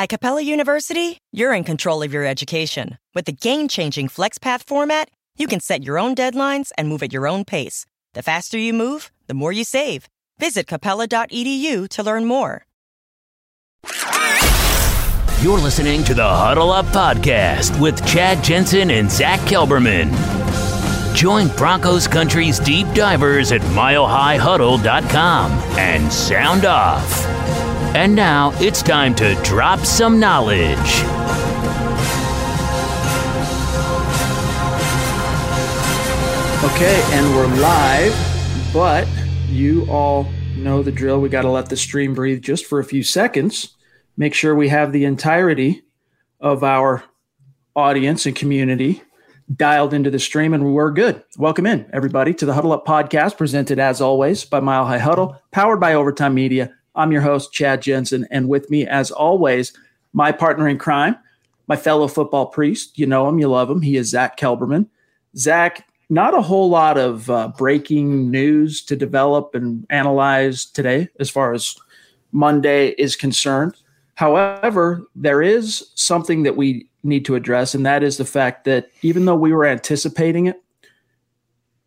At Capella University, you're in control of your education. With the game-changing FlexPath format, you can set your own deadlines and move at your own pace. The faster you move, the more you save. Visit capella.edu to learn more. You're listening to the Huddle Up Podcast with Chad Jensen and Zach Kelberman. Join Broncos Country's deep divers at milehighhuddle.com and sound off. And now it's time to drop some knowledge. Okay, and we're live, but you all know the drill. We got to let the stream breathe just for a few seconds. Make sure we have the entirety of our audience and community dialed into the stream, and we're good. Welcome in, everybody, to the Huddle Up Podcast, presented, as always, by Mile High Huddle, powered by Overtime Media. I'm your host, Chad Jensen, and with me, as always, my partner in crime, my fellow football priest. You know him, you love him. He is Zach Kelberman. Zach, not a whole lot of breaking news to develop and analyze today as far as Monday is concerned. However, there is something that we need to address, and that is the fact that even though we were anticipating it,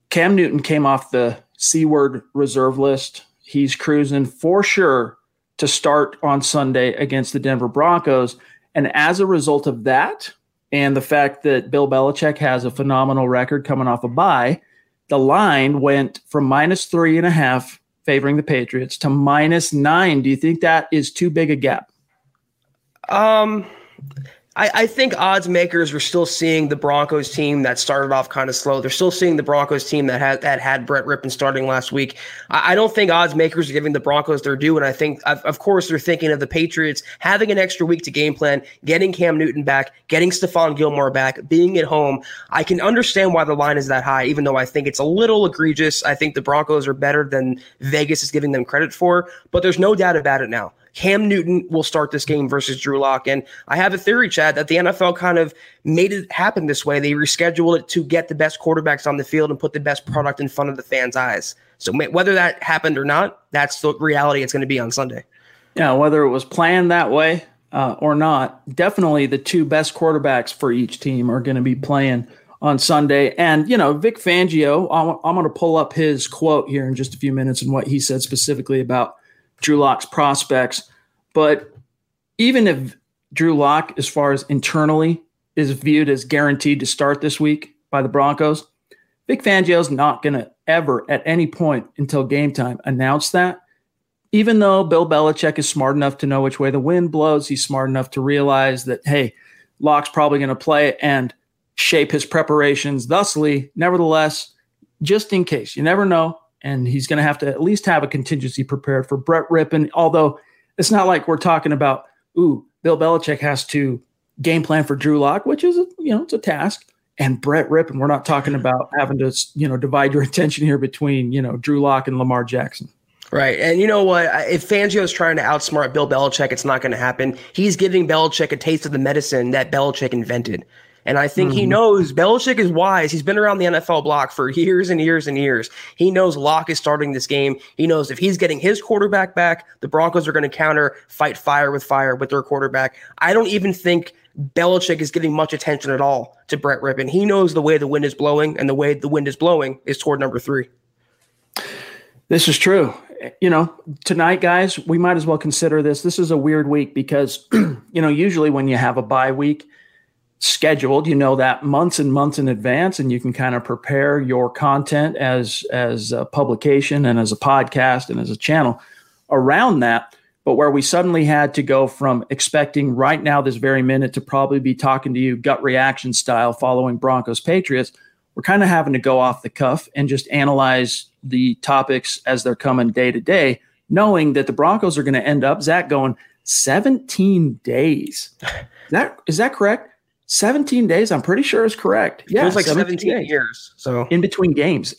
Cam Newton came off the C-word reserve list. He's cruising for sure to start on Sunday against the Denver Broncos. And as a result of that, and the fact that Bill Belichick has a phenomenal record coming off a bye, the line went from -3.5 favoring the Patriots to -9. Do you think that is too big a gap? I think odds makers were still seeing the Broncos team that started off kind of slow. They're still seeing the Broncos team that had Brett Rypien starting last week. I don't think odds makers are giving the Broncos their due. And I think, of course, they're thinking of the Patriots having an extra week to game plan, getting Cam Newton back, getting Stephon Gilmore back, being at home. I can understand why the line is that high, even though I think it's a little egregious. I think the Broncos are better than Vegas is giving them credit for, but there's no doubt about it now. Cam Newton will start this game versus Drew Lock. And I have a theory, Chad, that the NFL kind of made it happen this way. They rescheduled it to get the best quarterbacks on the field and put the best product in front of the fans' eyes. So whether that happened or not, that's the reality it's going to be on Sunday. Yeah, whether it was planned that way or not, definitely the two best quarterbacks for each team are going to be playing on Sunday. And, you know, Vic Fangio, I'm going to pull up his quote here in just a few minutes and what he said specifically about Drew Lock's prospects. But even if Drew Lock, as far as internally, is viewed as guaranteed to start this week by the Broncos, Vic Fangio's not going to ever at any point until game time announce that. Even though Bill Belichick is smart enough to know which way the wind blows, he's smart enough to realize that, hey, Lock's probably going to play and shape his preparations thusly. Nevertheless, just in case, you never know. And he's going to have to at least have a contingency prepared for Brett Rypien. Although it's not like we're talking about, ooh, Bill Belichick has to game plan for Drew Lock, which is, it's a task. And Brett Rypien, we're not talking about having to, divide your attention here between, Drew Lock and Lamar Jackson. Right. And you know what? If Fangio is trying to outsmart Bill Belichick, it's not going to happen. He's giving Belichick a taste of the medicine that Belichick invented. And I think he knows Belichick is wise. He's been around the NFL block for years and years and years. He knows Lock is starting this game. He knows if he's getting his quarterback back, the Broncos are going to counter, fight fire with their quarterback. I don't even think Belichick is giving much attention at all to Brett Rypien. He knows the way the wind is blowing, and the way the wind is blowing is toward number 3. This is true. Tonight, guys, we might as well consider this. This is a weird week because, usually when you have a bye week scheduled, that months and months in advance, and you can kind of prepare your content as a publication and as a podcast and as a channel around that. But where we suddenly had to go from expecting right now this very minute to probably be talking to you gut reaction style following Broncos Patriots, we're kind of having to go off the cuff and just analyze the topics as they're coming day to day, knowing that the Broncos are going to end up, Zach, going 17 days. Is that correct? 17 days, I'm pretty sure is correct. Yeah, it was like 17 years. So in between games,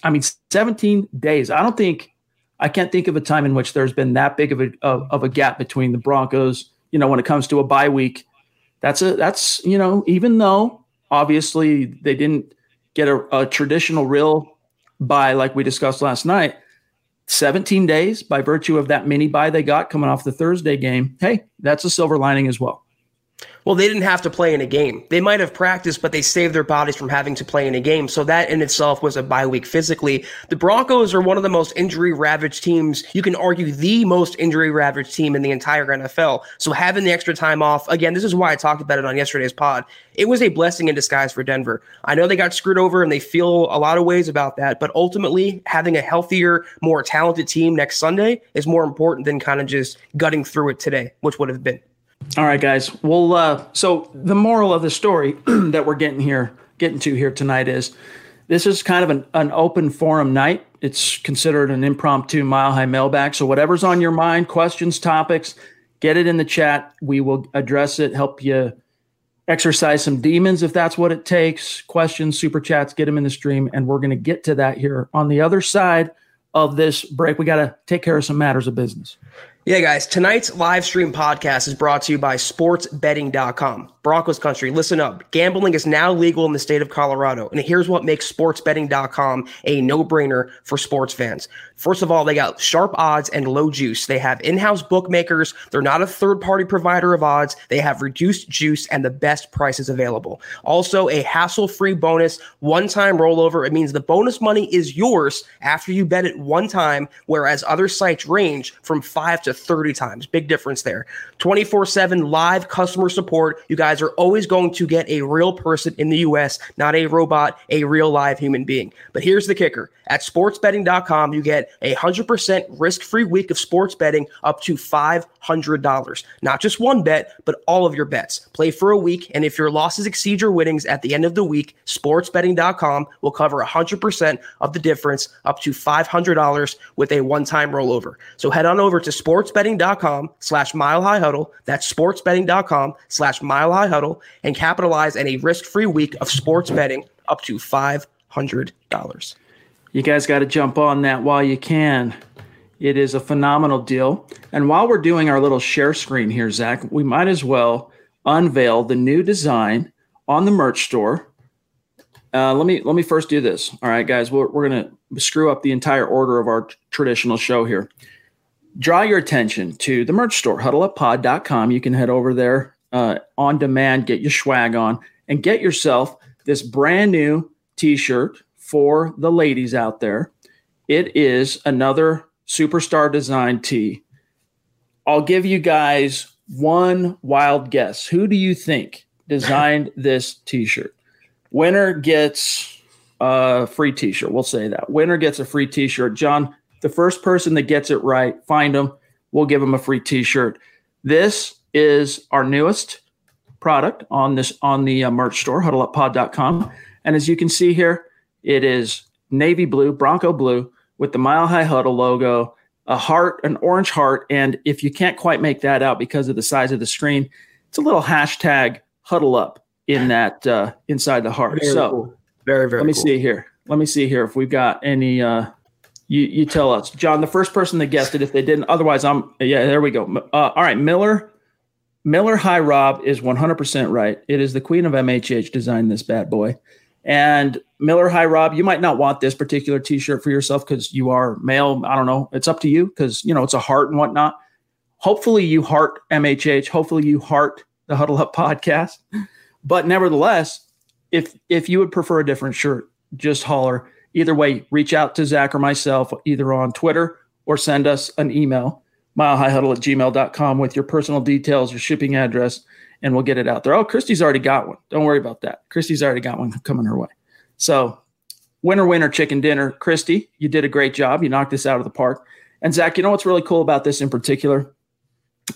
17 days. I can't think of a time in which there's been that big of a gap between the Broncos. When it comes to a bye week, that's even though obviously they didn't get a traditional real bye like we discussed last night. 17 days by virtue of that mini bye they got coming off the Thursday game. Hey, that's a silver lining as well. Well, they didn't have to play in a game. They might have practiced, but they saved their bodies from having to play in a game. So that in itself was a bye week physically. The Broncos are one of the most injury-ravaged teams. You can argue the most injury-ravaged team in the entire NFL. So having the extra time off, again, this is why I talked about it on yesterday's pod. It was a blessing in disguise for Denver. I know they got screwed over and they feel a lot of ways about that, but ultimately having a healthier, more talented team next Sunday is more important than kind of just gutting through it today, which would have been. All right, guys. Well, so the moral of the story that we're getting to here tonight is this is kind of an open forum night. It's considered an impromptu Mile High mailbag. So whatever's on your mind, questions, topics, get it in the chat. We will address it, help you exercise some demons if that's what it takes. Questions, super chats, get them in the stream. And we're going to get to that here on the other side of this break. We got to take care of some matters of business. Yeah, guys, tonight's live stream podcast is brought to you by SportsBetting.com. Broncos country, listen up. Gambling is now legal in the state of Colorado, and here's what makes SportsBetting.com a no-brainer for sports fans. First of all, they got sharp odds and low juice. They have in-house bookmakers. They're not a third-party provider of odds. They have reduced juice and the best prices available. Also, a hassle-free bonus, one-time rollover. It means the bonus money is yours after you bet it one time, whereas other sites range from 5 to 30 times. Big difference there. 24/7 live customer support. You guys are always going to get a real person in the U.S., not a robot, a real live human being. But here's the kicker. At sportsbetting.com, you get 100% risk-free week of sports betting up to $500. Not just one bet, but all of your bets. Play for a week, and if your losses exceed your winnings at the end of the week, sportsbetting.com will cover 100% of the difference up to $500 with a one-time rollover. So head on over to sportsbetting.com/Mile High Huddle. That's sportsbetting.com/Mile High Huddle and capitalize on a risk-free week of sports betting up to $500. You guys got to jump on that while you can. It is a phenomenal deal. And while we're doing our little share screen here, Zach, we might as well unveil the new design on the merch store. Let me first do this. All right, guys, we're going to screw up the entire order of our traditional show here. Draw your attention to the merch store, huddleuppod.com. You can head over there on demand, get your swag on, and get yourself this brand new T-shirt for the ladies out there. It is another superstar design tee. I'll give you guys one wild guess. Who do you think designed this T-shirt? Winner gets a free T-shirt. We'll say that. Winner gets a free T-shirt. John, the first person that gets it right, find them. We'll give them a free T-shirt. This is our newest product on the merch store, huddleuppod.com. And as you can see here, it is navy blue, Bronco blue, with the Mile High Huddle logo, a heart, an orange heart. And if you can't quite make that out because of the size of the screen, it's a little hashtag huddle up in that inside the heart. Very so cool. Very, very. Let me see here if we've got any. You tell us, John, the first person that guessed it, if they didn't, otherwise there we go. All right. Miller High Rob is 100% right. It is the queen of MHH designed this bad boy. And Miller High Rob, you might not want this particular T-shirt for yourself because you are male. I don't know. It's up to you because, it's a heart and whatnot. Hopefully you heart MHH. Hopefully you heart the Huddle Up podcast. But nevertheless, if you would prefer a different shirt, just holler. Either way, reach out to Zach or myself, either on Twitter or send us an email, milehighhuddle@gmail.com with your personal details, your shipping address, and we'll get it out there. Oh, Christy's already got one. Don't worry about that. Christy's already got one coming her way. So winner, chicken dinner. Christy, you did a great job. You knocked this out of the park. And Zach, what's really cool about this in particular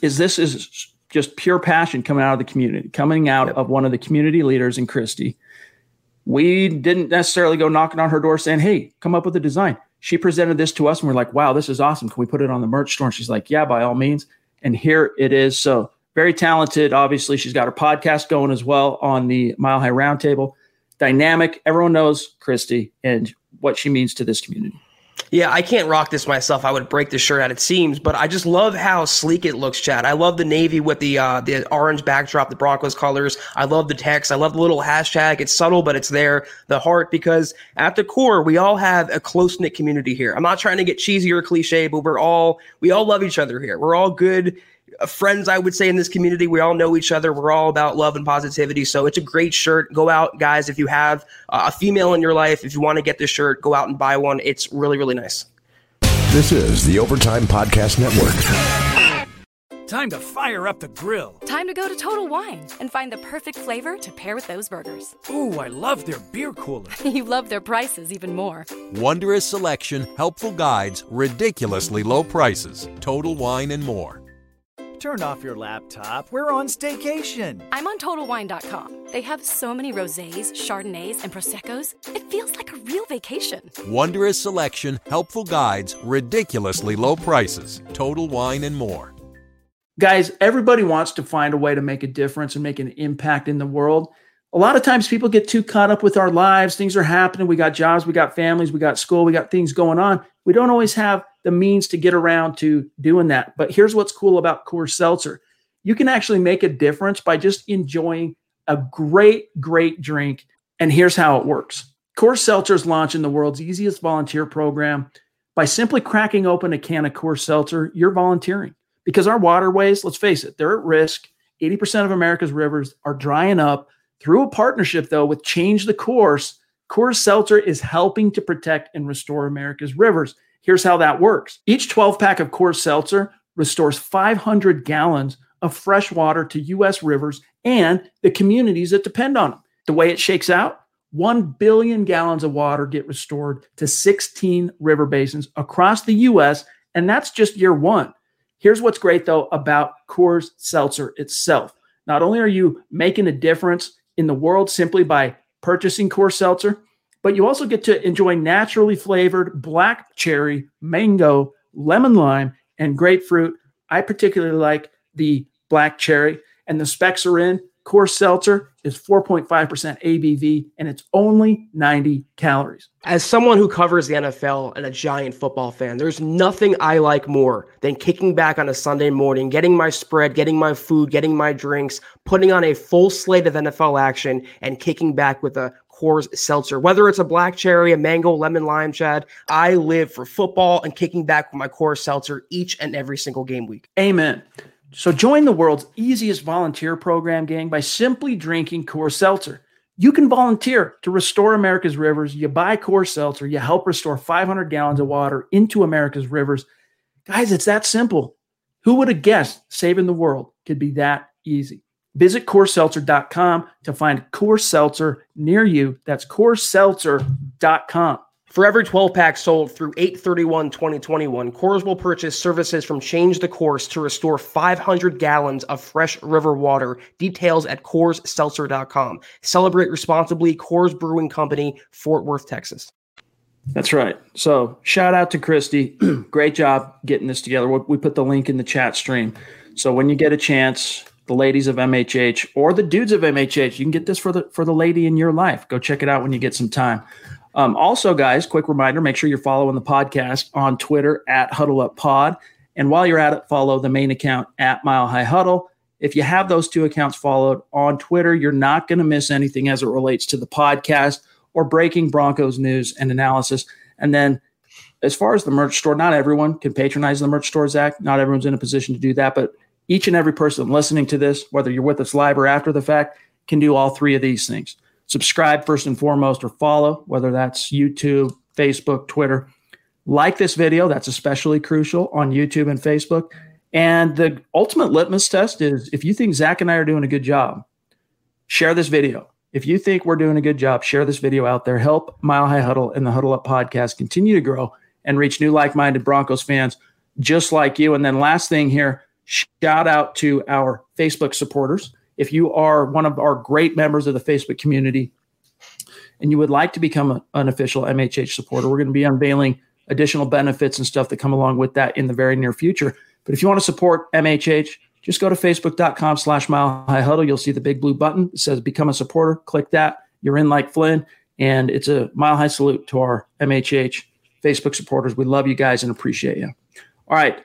is this is just pure passion coming out of the community, coming out of one of the community leaders in Christy. We didn't necessarily go knocking on her door saying, hey, come up with a design. She presented this to us and we're like, wow, this is awesome. Can we put it on the merch store? And she's like, yeah, by all means. And here it is. So very talented. Obviously, she's got her podcast going as well on the Mile High Roundtable. Dynamic. Everyone knows Christy and what she means to this community. Yeah, I can't rock this myself. I would break the shirt at its seams, but I just love how sleek it looks, Chad. I love the navy with the orange backdrop, the Broncos colors. I love the text. I love the little hashtag. It's subtle, but it's there, the heart, because at the core, we all have a close-knit community here. I'm not trying to get cheesy or cliche, but we all love each other here. We're all good friends, I would say, in this community. We all know each other. We're all about love and positivity. So it's a great shirt. Go out, guys. If you have a female in your life, if you want to get this shirt, go out and buy one. It's really, really nice. This is the Overtime Podcast Network. Time to fire up the grill. Time to go to Total Wine and find the perfect flavor to pair with those burgers. Ooh, I love their beer cooler. You love their prices even more. Wondrous selection, helpful guides, ridiculously low prices. Total Wine and more. Turn off your laptop. We're on staycation. I'm on TotalWine.com. They have so many rosés, chardonnays, and prosecco's. It feels like a real vacation. Wondrous selection, helpful guides, ridiculously low prices. Total Wine and more. Guys, everybody wants to find a way to make a difference and make an impact in the world. A lot of times people get too caught up with our lives. Things are happening. We got jobs, we got families, we got school, we got things going on. We don't always have the means to get around to doing that. But here's what's cool about Coors Seltzer. You can actually make a difference by just enjoying a great, great drink. And here's how it works. Coors Seltzer is launching the world's easiest volunteer program. By simply cracking open a can of Coors Seltzer, you're volunteering. Because our waterways, let's face it, they're at risk. 80% of America's rivers are drying up. Through a partnership, though, with Change the Course, Coors Seltzer is helping to protect and restore America's rivers. Here's how that works. Each 12-pack of Coors Seltzer restores 500 gallons of fresh water to U.S. rivers and the communities that depend on them. The way it shakes out, 1 billion gallons of water get restored to 16 river basins across the U.S., and that's just year one. Here's what's great, though, about Coors Seltzer itself. Not only are you making a difference in the world simply by purchasing Coors Seltzer, but you also get to enjoy naturally flavored black cherry, mango, lemon lime, and grapefruit. I particularly like the black cherry, and the specs are in. Coors Seltzer is 4.5% ABV, and it's only 90 calories. As someone who covers the NFL and a giant football fan, there's nothing I like more than kicking back on a Sunday morning, getting my spread, getting my food, getting my drinks, putting on a full slate of NFL action, and kicking back with a Coors Seltzer. Whether it's a black cherry, a mango, lemon, lime, Chad, I live for football and kicking back with my Coors Seltzer each and every single game week. Amen. So join the world's easiest volunteer program, gang, by simply drinking Coors Seltzer. You can volunteer to restore America's rivers. You buy Coors Seltzer. You help restore 500 gallons of water into America's rivers. Guys, it's that simple. Who would have guessed saving the world could be that easy? Visit CoorsSeltzer.com to find Coors Seltzer near you. That's CoorsSeltzer.com. For every 12-pack sold through 8/31/2021, Coors will purchase services from Change the Course to restore 500 gallons of fresh river water. Details at CoorsSeltzer.com. Celebrate responsibly. Coors Brewing Company, Fort Worth, Texas. That's right. So shout out to Christy. Great job getting this together. We put the link in the chat stream. So when you get a chance, the ladies of MHH or the dudes of MHH, you can get this for the lady in your life. Go check it out when you get some time. Also, guys, quick reminder, make sure you're following the podcast on Twitter at HuddleUpPod. And while you're at it, follow the main account at Mile High Huddle. If you have those two accounts followed on Twitter, you're not going to miss anything as it relates to the podcast or breaking Broncos news and analysis. And then as far as the merch store, not everyone can patronize the merch store, Zach. Not everyone's in a position to do that. But each and every person listening to this, whether you're with us live or after the fact, can do all three of these things. Subscribe first and foremost, or follow, whether that's YouTube, Facebook, Twitter. Like this video, that's especially crucial on YouTube and Facebook. And the ultimate litmus test is if you think Zach and I are doing a good job, share this video. If you think we're doing a good job, share this video out there. Help Mile High Huddle and the Huddle Up podcast continue to grow and reach new like-minded Broncos fans just like you. And then last thing here, shout out to our Facebook supporters. If you are one of our great members of the Facebook community and you would like to become an official MHH supporter, we're going to be unveiling additional benefits and stuff that come along with that in the very near future. But if you want to support MHH, just go to facebook.com/milehighhuddle. You'll see the big blue button. It says become a supporter. Click that. You're in like Flynn. And it's a Mile High salute to our MHH Facebook supporters. We love you guys and appreciate you. All right.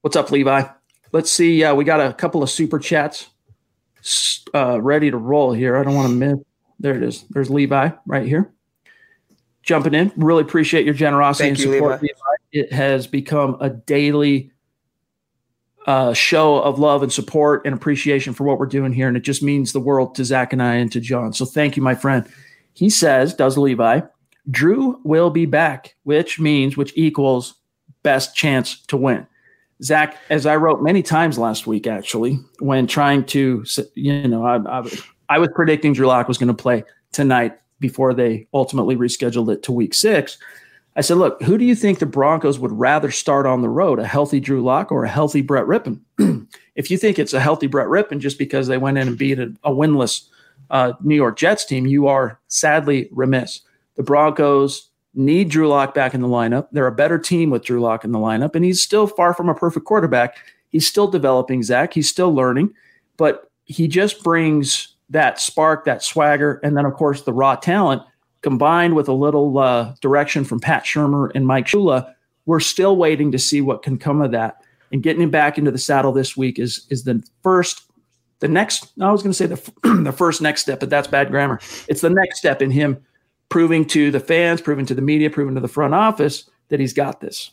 What's up, Levi? Let's see. We got a couple of super chats ready to roll here. I don't want to miss. There it is. There's Levi right here jumping in. Really appreciate your generosity and support, Levi. It has become a daily show of love and support and appreciation for what we're doing here. And it just means the world to Zach and I and to John. So thank you, my friend. He says, does Levi, Drew will be back, which equals best chance to win. Zach, as I wrote many times last week, actually, when trying to, I was predicting Drew Lock was going to play tonight before they ultimately rescheduled it to week 6. I said, look, who do you think the Broncos would rather start on the road, a healthy Drew Lock or a healthy Brett Rypien? If you think it's a healthy Brett Rypien just because they went in and beat a winless New York Jets team, you are sadly remiss. The Broncos need Drew Lock back in the lineup. They're a better team with Drew Lock in the lineup, and he's still far from a perfect quarterback. He's still developing, Zach. He's still learning, but he just brings that spark, that swagger, and then, of course, the raw talent combined with a little direction from Pat Shurmur and Mike Shula. We're still waiting to see what can come of that. And getting him back into the saddle this week is the first next step, but that's bad grammar. It's the next step in him proving to the fans, proving to the media, proving to the front office that he's got this.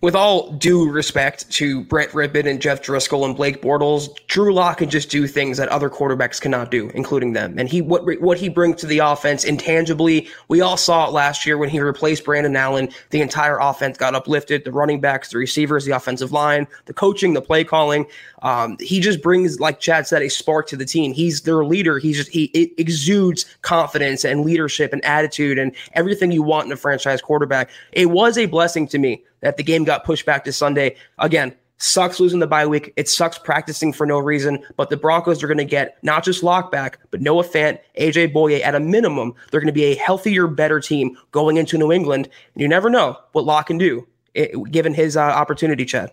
With all due respect to Brett Rypien and Jeff Driscoll and Blake Bortles, Drew Lock can just do things that other quarterbacks cannot do, including them. And what he brings to the offense intangibly, we all saw it last year when he replaced Brandon Allen. The entire offense got uplifted, the running backs, the receivers, the offensive line, the coaching, the play calling. He just brings, like Chad said, a spark to the team. He's their leader. He exudes confidence and leadership and attitude and everything you want in a franchise quarterback. It was a blessing to me that the game got pushed back to Sunday. Again, sucks losing the bye week. It sucks practicing for no reason, but the Broncos are going to get not just Lock back, but Noah Fant, A.J. Bouye. At a minimum, they're going to be a healthier, better team going into New England. And you never know what Lock can do, given his opportunity, Chad.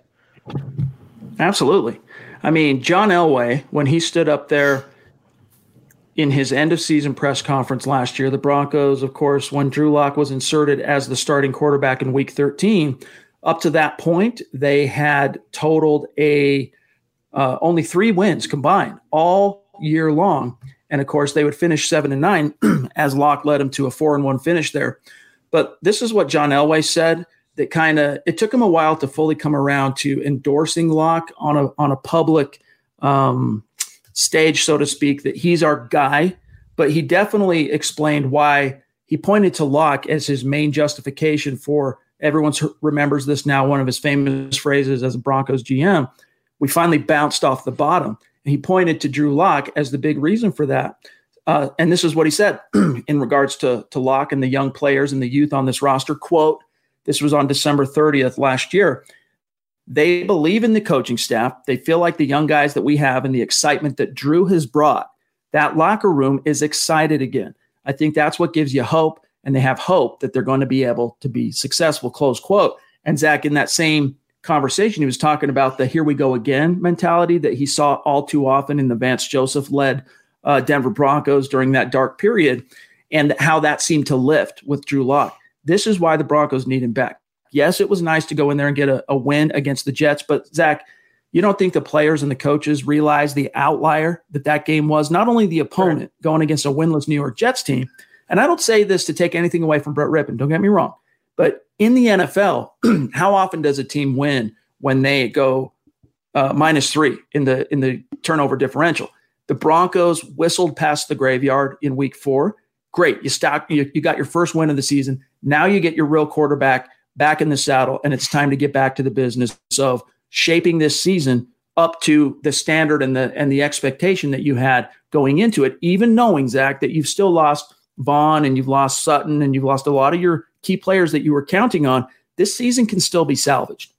Absolutely. I mean, John Elway, when he stood up there in his end-of-season press conference last year, the Broncos, of course, when Drew Lock was inserted as the starting quarterback in Week 13, up to that point, they had totaled only 3 wins combined all year long. And, of course, they would finish 7-9 as Lock led them to a 4-1 finish there. But this is what John Elway said that it took him a while to fully come around to endorsing Lock on a public stage, so to speak, that he's our guy. But he definitely explained why he pointed to Lock as his main justification for everyone remembers this now, one of his famous phrases as a Broncos GM, we finally bounced off the bottom. And he pointed to Drew Lock as the big reason for that. And this is what he said in regards to Lock and the young players and the youth on this roster. Quote, this was on December 30th last year. They believe in the coaching staff. They feel like the young guys that we have and the excitement that Drew has brought. That locker room is excited again. I think that's what gives you hope, and they have hope that they're going to be able to be successful, close quote. And Zach, in that same conversation, he was talking about the here we go again mentality that he saw all too often in the Vance Joseph-led Denver Broncos during that dark period and how that seemed to lift with Drew Lock. This is why the Broncos need him back. Yes, it was nice to go in there and get a win against the Jets. But, Zach, you don't think the players and the coaches realize the outlier that game was? Not only the opponent going against a winless New York Jets team, and I don't say this to take anything away from Brett Rypien, don't get me wrong, but in the NFL, how often does a team win when they go -3 in the turnover differential? The Broncos whistled past the graveyard in Week 4. Great, you got your first win of the season. Now you get your real quarterback back in the saddle, and it's time to get back to the business of shaping this season up to the standard and the expectation that you had going into it, even knowing, Zach, that you've still lost Vaughn and you've lost Sutton and you've lost a lot of your key players that you were counting on. This season can still be salvaged.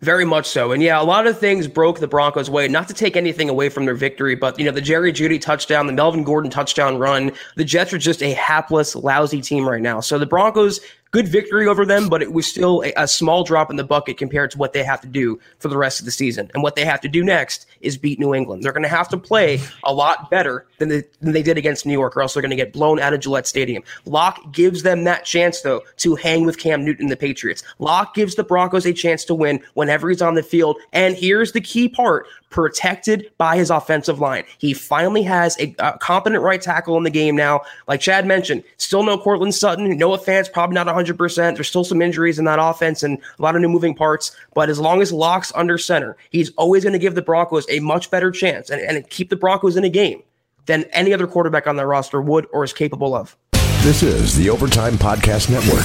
Very much so. And yeah, a lot of things broke the Broncos' way, not to take anything away from their victory, but the Jerry Jeudy touchdown, the Melvin Gordon touchdown run, the Jets are just a hapless, lousy team right now. So the Broncos, good victory over them, but it was still a small drop in the bucket compared to what they have to do for the rest of the season. And what they have to do next is beat New England. They're going to have to play a lot better than they did against New York, or else they're going to get blown out of Gillette Stadium. Lock gives them that chance, though, to hang with Cam Newton and the Patriots. Lock gives the Broncos a chance to win whenever he's on the field. And here's the key part. Protected by his offensive line. He finally has a competent right tackle in the game now. Like Chad mentioned, still no Cortland Sutton. Noah Fant's probably not 100%. 100%. There's still some injuries in that offense and a lot of new moving parts. But as long as Lock's under center, he's always going to give the Broncos a much better chance and keep the Broncos in a game than any other quarterback on their roster would or is capable of. This is the Overtime Podcast Network.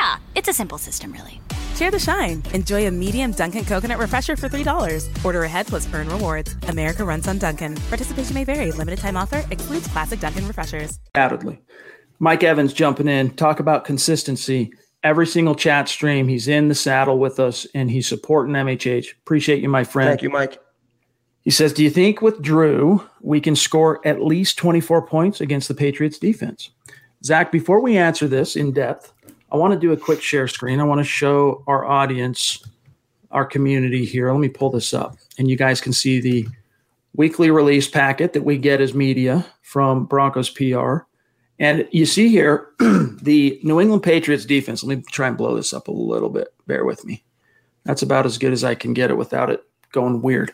Yeah, it's a simple system, really. Share the shine. Enjoy a medium Dunkin' Coconut Refresher for $3. Order ahead plus earn rewards. America runs on Dunkin'. Participation may vary. Limited time offer. Excludes classic Dunkin' Refreshers. Undoubtedly. Mike Evans jumping in. Talk about consistency. Every single chat stream, he's in the saddle with us, and he's supporting MHH. Appreciate you, my friend. Thank you, Mike. He says, do you think with Drew, we can score at least 24 points against the Patriots defense? Zach, before we answer this in depth, I want to do a quick share screen. I want to show our audience, our community here. Let me pull this up, and you guys can see the weekly release packet that we get as media from Broncos PR. And you see here the New England Patriots defense. Let me try and blow this up a little bit. Bear with me. That's about as good as I can get it without it going weird.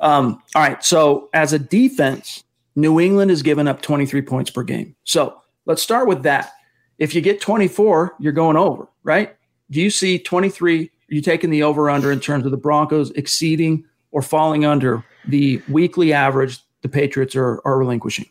All right, so as a defense, New England has given up 23 points per game. So let's start with that. If you get 24, you're going over, right? Do you see 23? Are you taking the over-under in terms of the Broncos exceeding or falling under the weekly average the Patriots are relinquishing?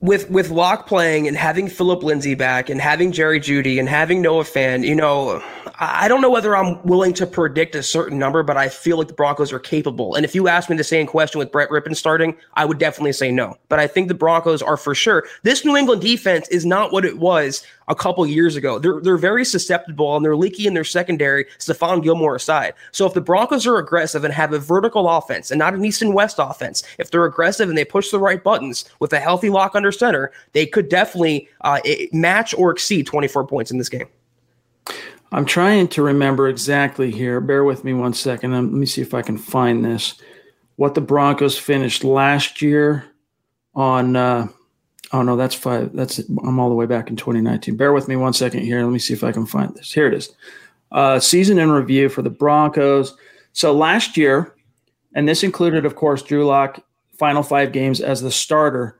With Lock playing and having Phillip Lindsay back and having Jerry Jeudy and having Noah Fant, you know, I don't know whether I'm willing to predict a certain number, but I feel like the Broncos are capable. And if you asked me the same question with Brett Rypien starting, I would definitely say no. But I think the Broncos are for sure. This New England defense is not what it was a couple years ago. They're very susceptible and they're leaky in their secondary, Stephon Gilmore aside. So if the Broncos are aggressive and have a vertical offense and not an East and West offense, if they're aggressive and they push the right buttons with a healthy Lock under center, they could definitely match or exceed 24 points in this game. I'm trying to remember exactly here. Bear with me one second. Let me see if I can find this. What the Broncos finished last year on oh, no, that's five. I'm all the way back in 2019. Bear with me one second here. Let me see if I can find this. Here it is. Season in review for the Broncos. So last year, and this included, of course, Drew Lock, final five games as the starter.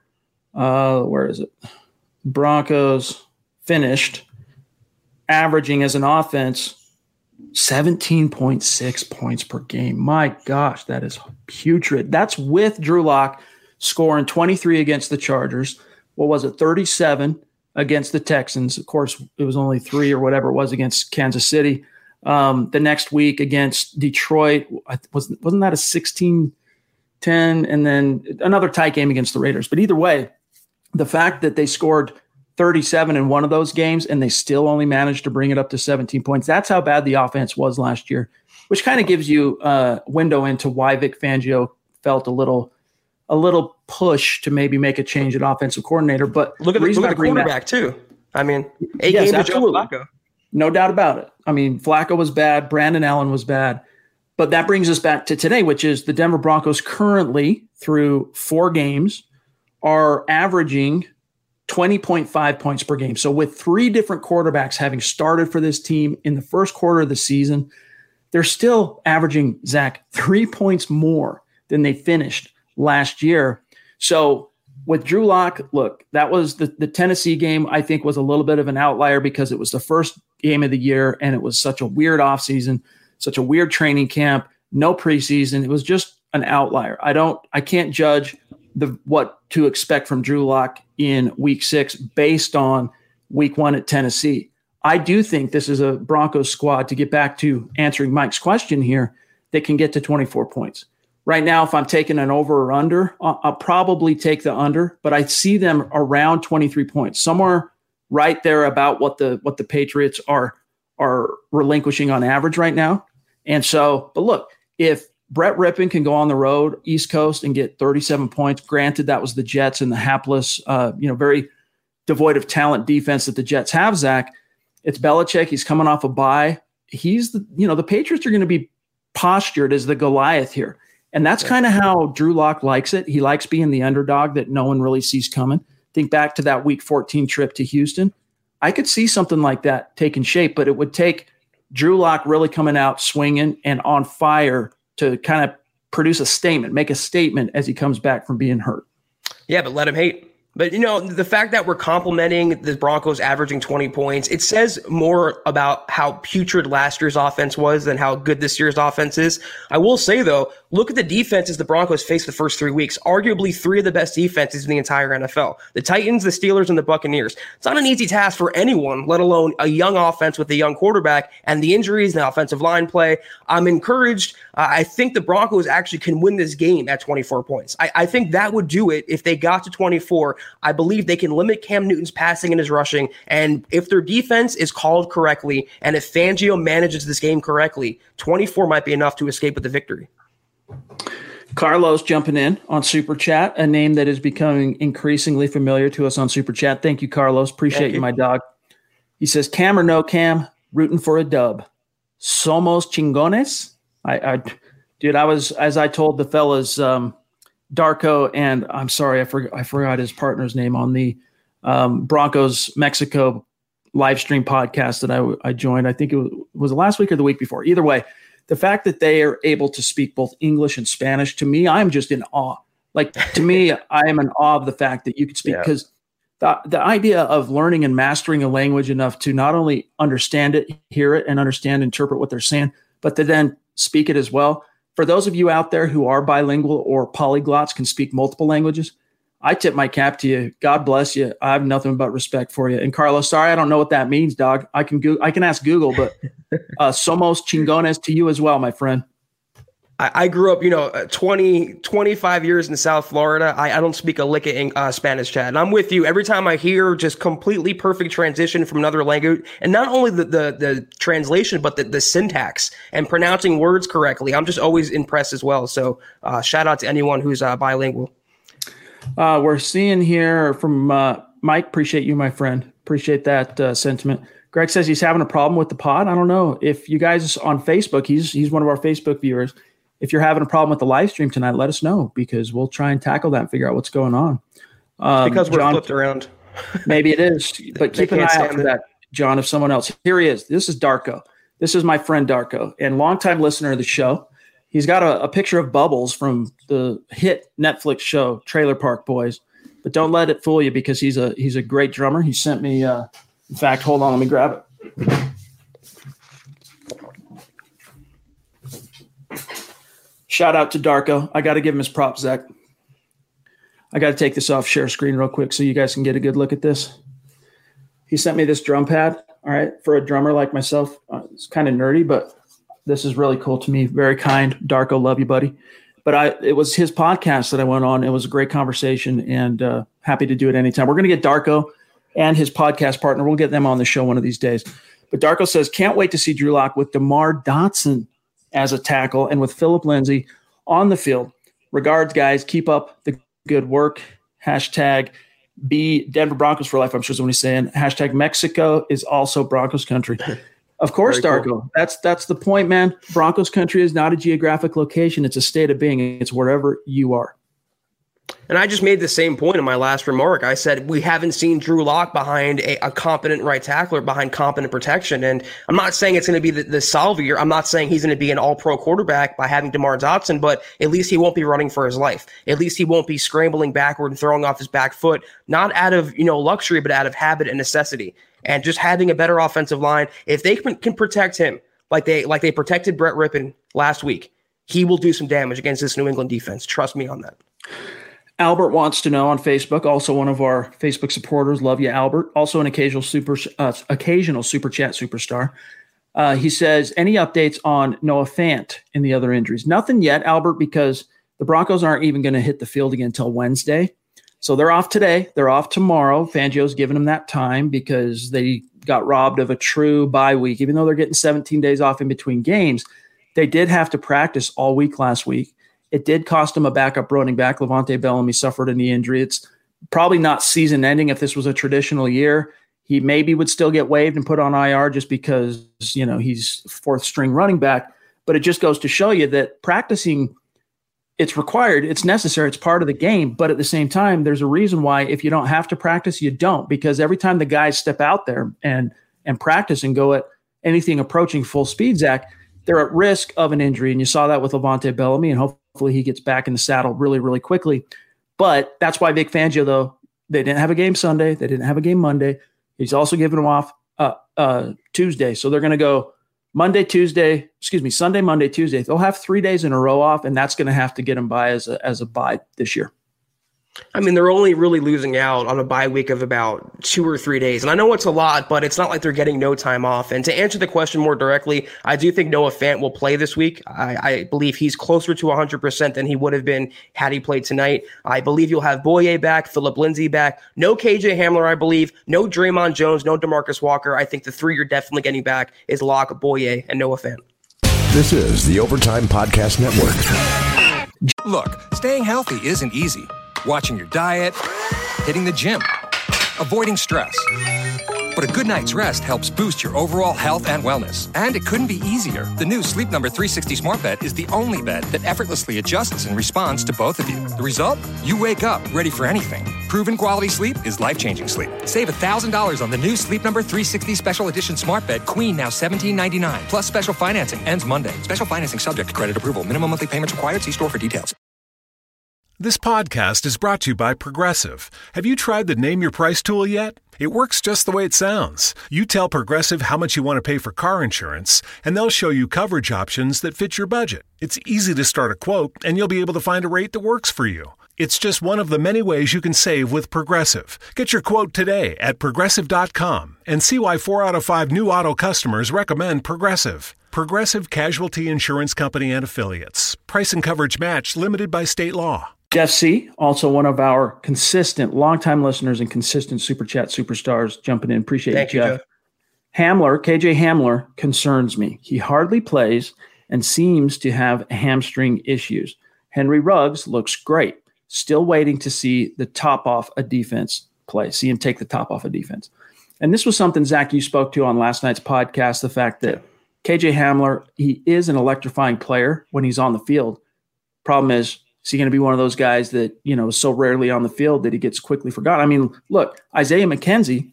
Where is it? Broncos finished averaging as an offense 17.6 points per game. My gosh, that is putrid. That's with Drew Lock scoring 23 against the Chargers. What was it, 37 against the Texans? Of course, it was only three or whatever it was against Kansas City. The next week against Detroit, wasn't that a 16-10? And then another tight game against the Raiders. But either way, the fact that they scored 37 in one of those games and they still only managed to bring it up to 17 points, that's how bad the offense was last year, which kind of gives you a window into why Vic Fangio felt a little push to maybe make a change at offensive coordinator. But look at the quarterback too. I mean, yes, games to Joe Flacco. No doubt about it. I mean, Flacco was bad. Brandon Allen was bad. But that brings us back to today, which is the Denver Broncos currently through four games are averaging 20.5 points per game. So with three different quarterbacks having started for this team in the first quarter of the season, they're still averaging, Zach, 3 points more than they finished last year. So with Drew Lock, look, that was the Tennessee game, I think, was a little bit of an outlier because it was the first game of the year and it was such a weird offseason, such a weird training camp, no preseason. It was just an outlier. I can't judge what to expect from Drew Lock in week six based on week one at Tennessee. I do think this is a Broncos squad, to get back to answering Mike's question here, that can get to 24 points. Right now, if I'm taking an over or under, I'll probably take the under, but I see them around 23 points, somewhere right there about what the Patriots are relinquishing on average right now. And so, but look, if Brett Rypien can go on the road, East Coast, and get 37 points, granted that was the Jets and the hapless, very devoid of talent defense that the Jets have, Zach, it's Belichick. He's coming off a bye. He's the Patriots are going to be postured as the Goliath here. And that's kind of how Drew Lock likes it. He likes being the underdog that no one really sees coming. Think back to that week 14 trip to Houston. I could see something like that taking shape, but it would take Drew Lock really coming out swinging and on fire to kind of produce a statement, make a statement as he comes back from being hurt. Yeah, but let him hate. But, the fact that we're complimenting the Broncos averaging 20 points, it says more about how putrid last year's offense was than how good this year's offense is. I will say, though, look at the defenses the Broncos faced the first 3 weeks. Arguably three of the best defenses in the entire NFL. The Titans, the Steelers, and the Buccaneers. It's not an easy task for anyone, let alone a young offense with a young quarterback and the injuries and the offensive line play. I'm encouraged. I think the Broncos actually can win this game at 24 points. I think that would do it if they got to 24. I believe they can limit Cam Newton's passing and his rushing, and if their defense is called correctly, and if Fangio manages this game correctly, 24 might be enough to escape with the victory. Carlos jumping in on Super Chat, a name that is becoming increasingly familiar to us on Super Chat. Thank you, Carlos. Appreciate you, my dog. He says, Cam or no Cam, rooting for a dub. Somos chingones. I was, as I told the fellas, Darko, and I'm sorry, I forgot his partner's name on the Broncos Mexico live stream podcast that I joined. I think it was last week or the week before. Either way, the fact that they are able to speak both English and Spanish, to me, I'm just in awe. Like, to me, I am in awe of the fact that you can speak, because the idea of learning and mastering a language enough to not only understand it, hear it, and interpret what they're saying, but to then speak it as well. For those of you out there who are bilingual or polyglots, can speak multiple languages, I tip my cap to you. God bless you. I have nothing but respect for you. And Carlos, sorry, I don't know what that means, dog. I can ask Google, but somos chingones to you as well, my friend. I grew up, 25 years in South Florida. I don't speak a lick of Spanish, Chad. And I'm with you. Every time I hear just completely perfect transition from another language, and not only the translation, but the syntax and pronouncing words correctly, I'm just always impressed as well. So shout out to anyone who's bilingual. We're seeing here from Mike. Appreciate you, my friend. Appreciate that sentiment. Greg says he's having a problem with the pod. I don't know if you guys on Facebook, he's one of our Facebook viewers. If you're having a problem with the live stream tonight, let us know, because we'll try and tackle that and figure out what's going on. Because we're flipped around. Maybe it is, but keep an eye out for that, John, if someone else. Here he is. This is Darko. This is my friend Darko, and longtime listener of the show. He's got a picture of Bubbles from the hit Netflix show, Trailer Park Boys. But don't let it fool you, because he's a great drummer. He sent me, in fact, hold on, let me grab it. Shout out to Darko. I got to give him his props, Zach. I got to take this off share screen real quick so you guys can get a good look at this. He sent me this drum pad. All right. For a drummer like myself, it's kind of nerdy, but this is really cool to me. Very kind. Darko, love you, buddy. But it was his podcast that I went on. It was a great conversation, and happy to do it anytime. We're going to get Darko and his podcast partner. We'll get them on the show one of these days. But Darko says, can't wait to see Drew Lock with DeMar Dotson as a tackle, and with Phillip Lindsay on the field. Regards, guys. Keep up the good work. Hashtag be Denver Broncos for life. I'm sure somebody's saying hashtag Mexico is also Broncos country. Of course, Darko. Cool. That's the point, man. Broncos country is not a geographic location. It's a state of being. It's wherever you are. And I just made the same point in my last remark. I said, we haven't seen Drew Lock behind a competent right tackler, behind competent protection. And I'm not saying it's going to be the salvier. I'm not saying he's going to be an all-pro quarterback by having DeMar Dotson, but at least he won't be running for his life. At least he won't be scrambling backward and throwing off his back foot, not out of luxury, but out of habit and necessity. And just having a better offensive line, if they can protect him like they protected Brett Rypien last week, he will do some damage against this New England defense. Trust me on that. Albert wants to know on Facebook, also one of our Facebook supporters. Love you, Albert. Also an occasional Super Chat superstar. He says, any updates on Noah Fant and the other injuries? Nothing yet, Albert, because The Broncos aren't even going to hit the field again until Wednesday. So they're off today. They're off tomorrow. Fangio's giving them that time because they got robbed of a true bye week. Even though they're getting 17 days off in between games, they did have to practice all week last week. It did cost them a backup running back. Lavonte Bellamy suffered a knee injury. It's probably not season ending. If this was a traditional year, he maybe would still get waived and put on IR just because, you know, he's fourth string running back. But it just goes to show you that practicing, it's required, it's necessary, it's part of the game. But at the same time, there's a reason why if you don't have to practice, you don't, because every time the guys step out there and practice and go at anything approaching full speed, Zach, they're at risk of an injury. And you saw that with Lavonte Bellamy, and hopefully he gets back in the saddle really, really quickly. But that's why Vic Fangio, though, they didn't have a game Sunday. They didn't have a game Monday. He's also giving them off Tuesday. So they're going to go Sunday, Monday, Tuesday. They'll have 3 days in a row off, and that's going to have to get them by as a bye this year. I mean, they're only really losing out on a bye week of about 2 or 3 days. And I know it's a lot, but it's not like they're getting no time off. And to answer the question more directly, I do think Noah Fant will play this week. I believe he's closer to 100% than he would have been had he played tonight. I believe you'll have Bouye back, Phillip Lindsay back, no K.J. Hamler, I believe, no Draymond Jones, no DeMarcus Walker. I think the three you're definitely getting back is Lock, Bouye, and Noah Fant. This is the Overtime Podcast Network. Look, staying healthy isn't easy. Watching your diet, hitting the gym, avoiding stress. But a good night's rest helps boost your overall health and wellness. And it couldn't be easier. The new Sleep Number 360 smart bed is the only bed that effortlessly adjusts and responds to both of you. The result? You wake up ready for anything. Proven quality sleep is life-changing sleep. Save $1,000 on the new Sleep Number 360 special edition smart bed, queen, now $17.99. Plus special financing ends Monday. Special financing subject to credit approval. Minimum monthly payments required. See store for details. This podcast is brought to you by Progressive. Have you tried the Name Your Price tool yet? It works just the way it sounds. You tell Progressive how much you want to pay for car insurance, and they'll show you coverage options that fit your budget. It's easy to start a quote, and you'll be able to find a rate that works for you. It's just one of the many ways you can save with Progressive. Get your quote today at Progressive.com and see why 4 out of 5 new auto customers recommend Progressive. Progressive Casualty Insurance Company and Affiliates. Price and coverage match limited by state law. Jeff C., also one of our consistent, longtime listeners and consistent Super Chat superstars jumping in. Appreciate it, Jeff. Hamler, K.J. Hamler, concerns me. He hardly plays and seems to have hamstring issues. Henry Ruggs looks great. Still waiting to see the top off a defense play. See him take the top off a defense. And this was something, Zach, you spoke to on last night's podcast, the fact that K.J. Hamler, he is an electrifying player when he's on the field. Problem is he going to be one of those guys that, you know, is so rarely on the field that he gets quickly forgotten? I mean, look, Isaiah McKenzie,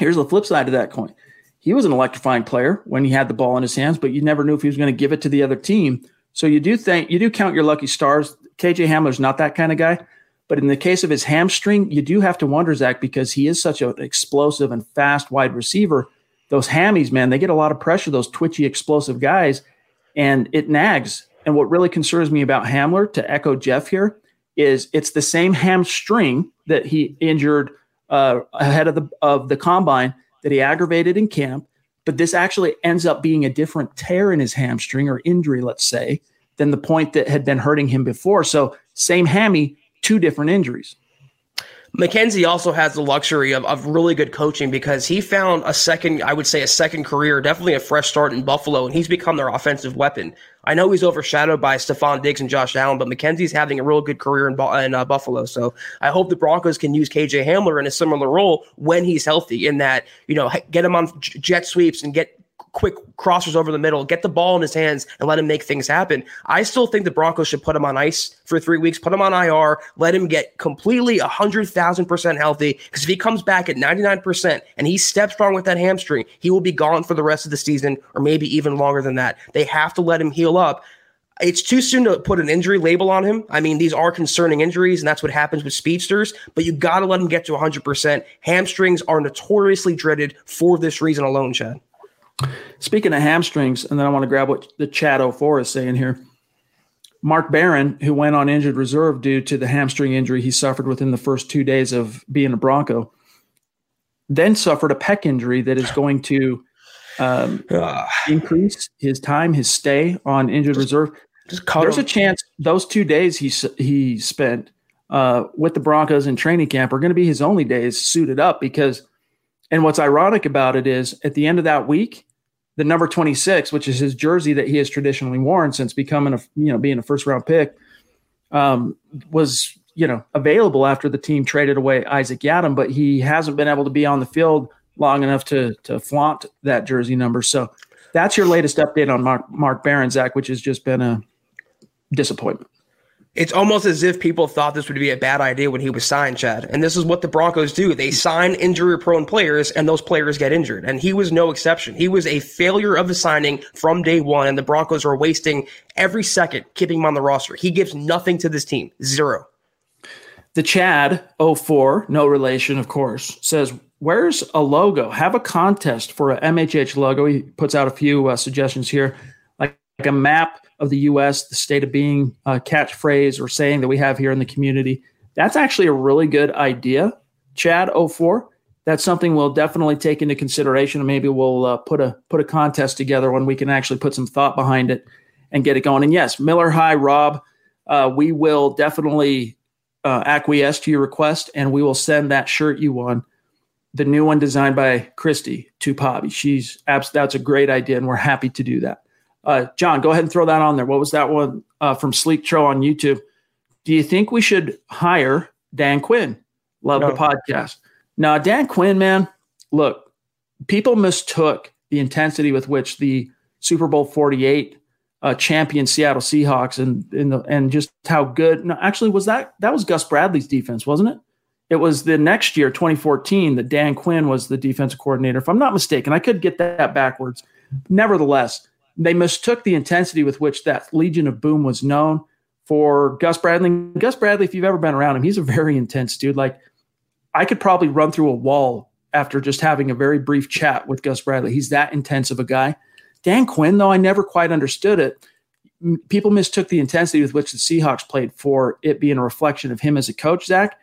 here's the flip side of that coin. He was an electrifying player when he had the ball in his hands, but you never knew if he was going to give it to the other team. So you do count your lucky stars. KJ Hamler's not that kind of guy, but in the case of his hamstring, you do have to wonder, Zach, because he is such an explosive and fast wide receiver. Those hammies, man, they get a lot of pressure, those twitchy, explosive guys, and it nags. And what really concerns me about Hamler, to echo Jeff here, is it's the same hamstring that he injured ahead of the combine that he aggravated in camp. But this actually ends up being a different tear in his hamstring or injury, let's say, than the point that had been hurting him before. So same hammy, two different injuries. McKenzie also has the luxury of really good coaching because he found a second career, definitely a fresh start in Buffalo, and he's become their offensive weapon. I know he's overshadowed by Stephon Diggs and Josh Allen, but McKenzie's having a real good career in Buffalo. So I hope the Broncos can use K.J. Hamler in a similar role when he's healthy in that, you know, get him on jet sweeps and get quick crossers over the middle, get the ball in his hands and let him make things happen. I still think the Broncos should put him on ice for 3 weeks, put him on IR, let him get completely 100,000% healthy. Because if he comes back at 99% and he steps wrong with that hamstring, he will be gone for the rest of the season or maybe even longer than that. They have to let him heal up. It's too soon to put an injury label on him. I mean, these are concerning injuries, and that's what happens with speedsters, but you got to let him get to 100%. Hamstrings are notoriously dreaded for this reason alone, Chad. Speaking of hamstrings, and then I want to grab what the Chad 04 is saying here. Mark Barron, who went on injured reserve due to the hamstring injury he suffered within the first 2 days of being a Bronco, then suffered a pec injury that is going to increase his time, his stay on injured reserve. Just call There's him. A chance those 2 days he spent with the Broncos in training camp are going to be his only days suited up because – and what's ironic about it is at the end of that week, the number 26, which is his jersey that he has traditionally worn since becoming being a first-round pick, was available after the team traded away Isaac Yadam, but he hasn't been able to be on the field long enough to flaunt that jersey number. So that's your latest update on Mark Barron, Zach, which has just been a disappointment. It's almost as if people thought this would be a bad idea when he was signed, Chad. And this is what the Broncos do. They sign injury-prone players, and those players get injured. And he was no exception. He was a failure of a signing from day one, and the Broncos are wasting every second keeping him on the roster. He gives nothing to this team. Zero. The Chad 04, no relation, of course, says, where's a logo? Have a contest for a MHH logo. He puts out a few suggestions here, like a map of the U.S., the state of being catchphrase or saying that we have here in the community. That's actually a really good idea, Chad 04. That's something we'll definitely take into consideration, and maybe we'll put a contest together when we can actually put some thought behind it and get it going. And yes, Miller High, Rob, we will definitely acquiesce to your request, and we will send that shirt you won, the new one designed by Christy, to Pobby. That's a great idea, and we're happy to do that. John, go ahead and throw that on there. What was that one from Sleek Tro on YouTube? Do you think we should hire Dan Quinn? Love the podcast. Now, Dan Quinn, man, look, people mistook the intensity with which the Super Bowl 48 champion Seattle Seahawks and just how good. No, actually, that was Gus Bradley's defense, wasn't it? It was the next year, 2014, that Dan Quinn was the defensive coordinator, if I'm not mistaken. I could get that backwards. Nevertheless, they mistook the intensity with which that Legion of Boom was known for Gus Bradley. Gus Bradley, if you've ever been around him, he's a very intense dude. Like, I could probably run through a wall after just having a very brief chat with Gus Bradley. He's that intense of a guy. Dan Quinn, though, I never quite understood it. People mistook the intensity with which the Seahawks played for it being a reflection of him as a coach, Zach.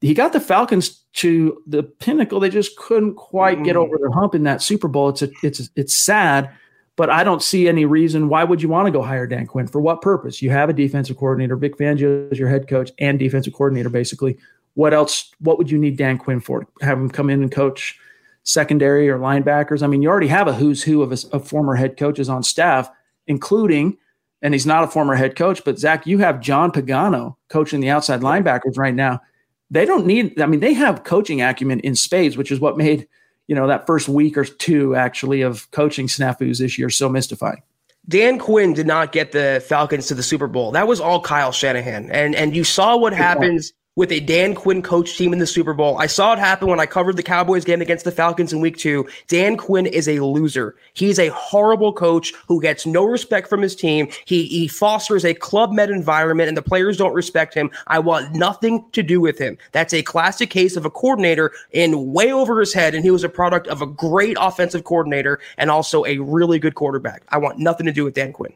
He got the Falcons to the pinnacle. They just couldn't quite get over the hump in that Super Bowl. It's sad. But I don't see any reason. Why would you want to go hire Dan Quinn? For what purpose? You have a defensive coordinator. Vic Fangio is your head coach and defensive coordinator, basically. What else? What would you need Dan Quinn for? Have him come in and coach secondary or linebackers? I mean, you already have a who's who of former head coaches on staff, including, and he's not a former head coach, but Zach, you have John Pagano coaching the outside linebackers right now. They don't need – I mean, they have coaching acumen in spades, which is what made – that first week or two actually of coaching snafus this year, so mystifying. Dan Quinn did not get the Falcons to the Super Bowl. That was all Kyle Shanahan. And you saw what happens with a Dan Quinn coach team in the Super Bowl. I saw it happen when I covered the Cowboys game against the Falcons in week 2. Dan Quinn is a loser. He's a horrible coach who gets no respect from his team. He fosters a club med environment, and the players don't respect him. I want nothing to do with him. That's a classic case of a coordinator in way over his head, and he was a product of a great offensive coordinator and also a really good quarterback. I want nothing to do with Dan Quinn.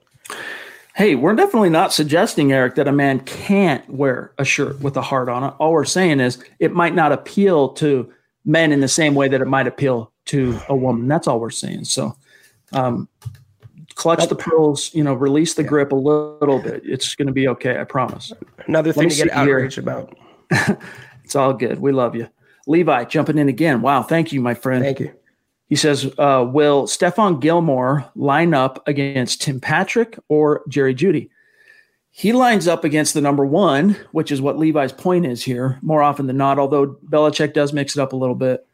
Hey, we're definitely not suggesting, Eric, that a man can't wear a shirt with a heart on it. All we're saying is it might not appeal to men in the same way that it might appeal to a woman. That's all we're saying. So clutch the pearls, release the grip a little bit. It's going to be okay, I promise. Another thing to get outraged about. It's all good. We love you. Levi, jumping in again. Wow, thank you, my friend. Thank you. He says, will Stephon Gilmore line up against Tim Patrick or Jerry Jeudy? He lines up against the number one, which is what Levi's point is here, more often than not, although Belichick does mix it up a little bit.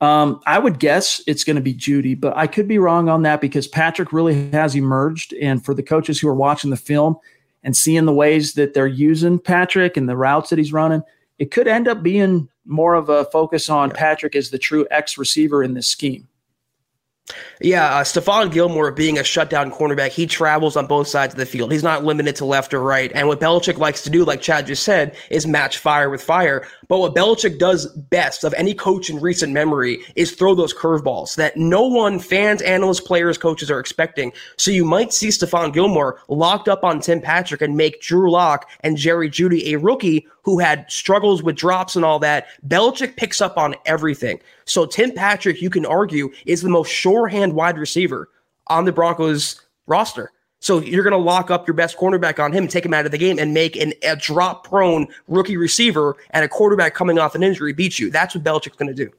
I would guess it's going to be Jeudy, but I could be wrong on that because Patrick really has emerged. And for the coaches who are watching the film and seeing the ways that they're using Patrick and the routes that he's running, it could end up being more of a focus on Patrick as the true X receiver in this scheme. Yeah, Stephon Gilmore being a shutdown cornerback, he travels on both sides of the field. He's not limited to left or right. And what Belichick likes to do, like Chad just said, is match fire with fire. But what Belichick does best of any coach in recent memory is throw those curveballs that no one, fans, analysts, players, coaches are expecting. So you might see Stephon Gilmore locked up on Tim Patrick and make Drew Lock and Jerry Jeudy, a rookie who had struggles with drops and all that. Belichick picks up on everything. So Tim Patrick, you can argue, is the most shorthand wide receiver on the Broncos roster. So you're going to lock up your best cornerback on him and take him out of the game and make a drop-prone rookie receiver and a quarterback coming off an injury beat you. That's what Belichick's going to do.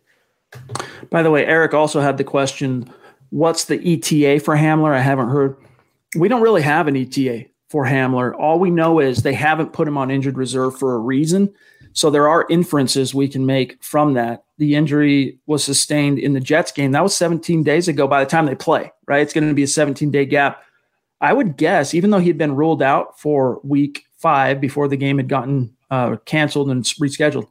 By the way, Eric also had the question, what's the ETA for Hamler? I haven't heard. We don't really have an ETA for Hamler. All we know is they haven't put him on injured reserve for a reason. So there are inferences we can make from that. The injury was sustained in the Jets game. That was 17 days ago by the time they play, right? It's going to be a 17-day gap. I would guess, even though he had been ruled out for week 5 before the game had gotten canceled and rescheduled,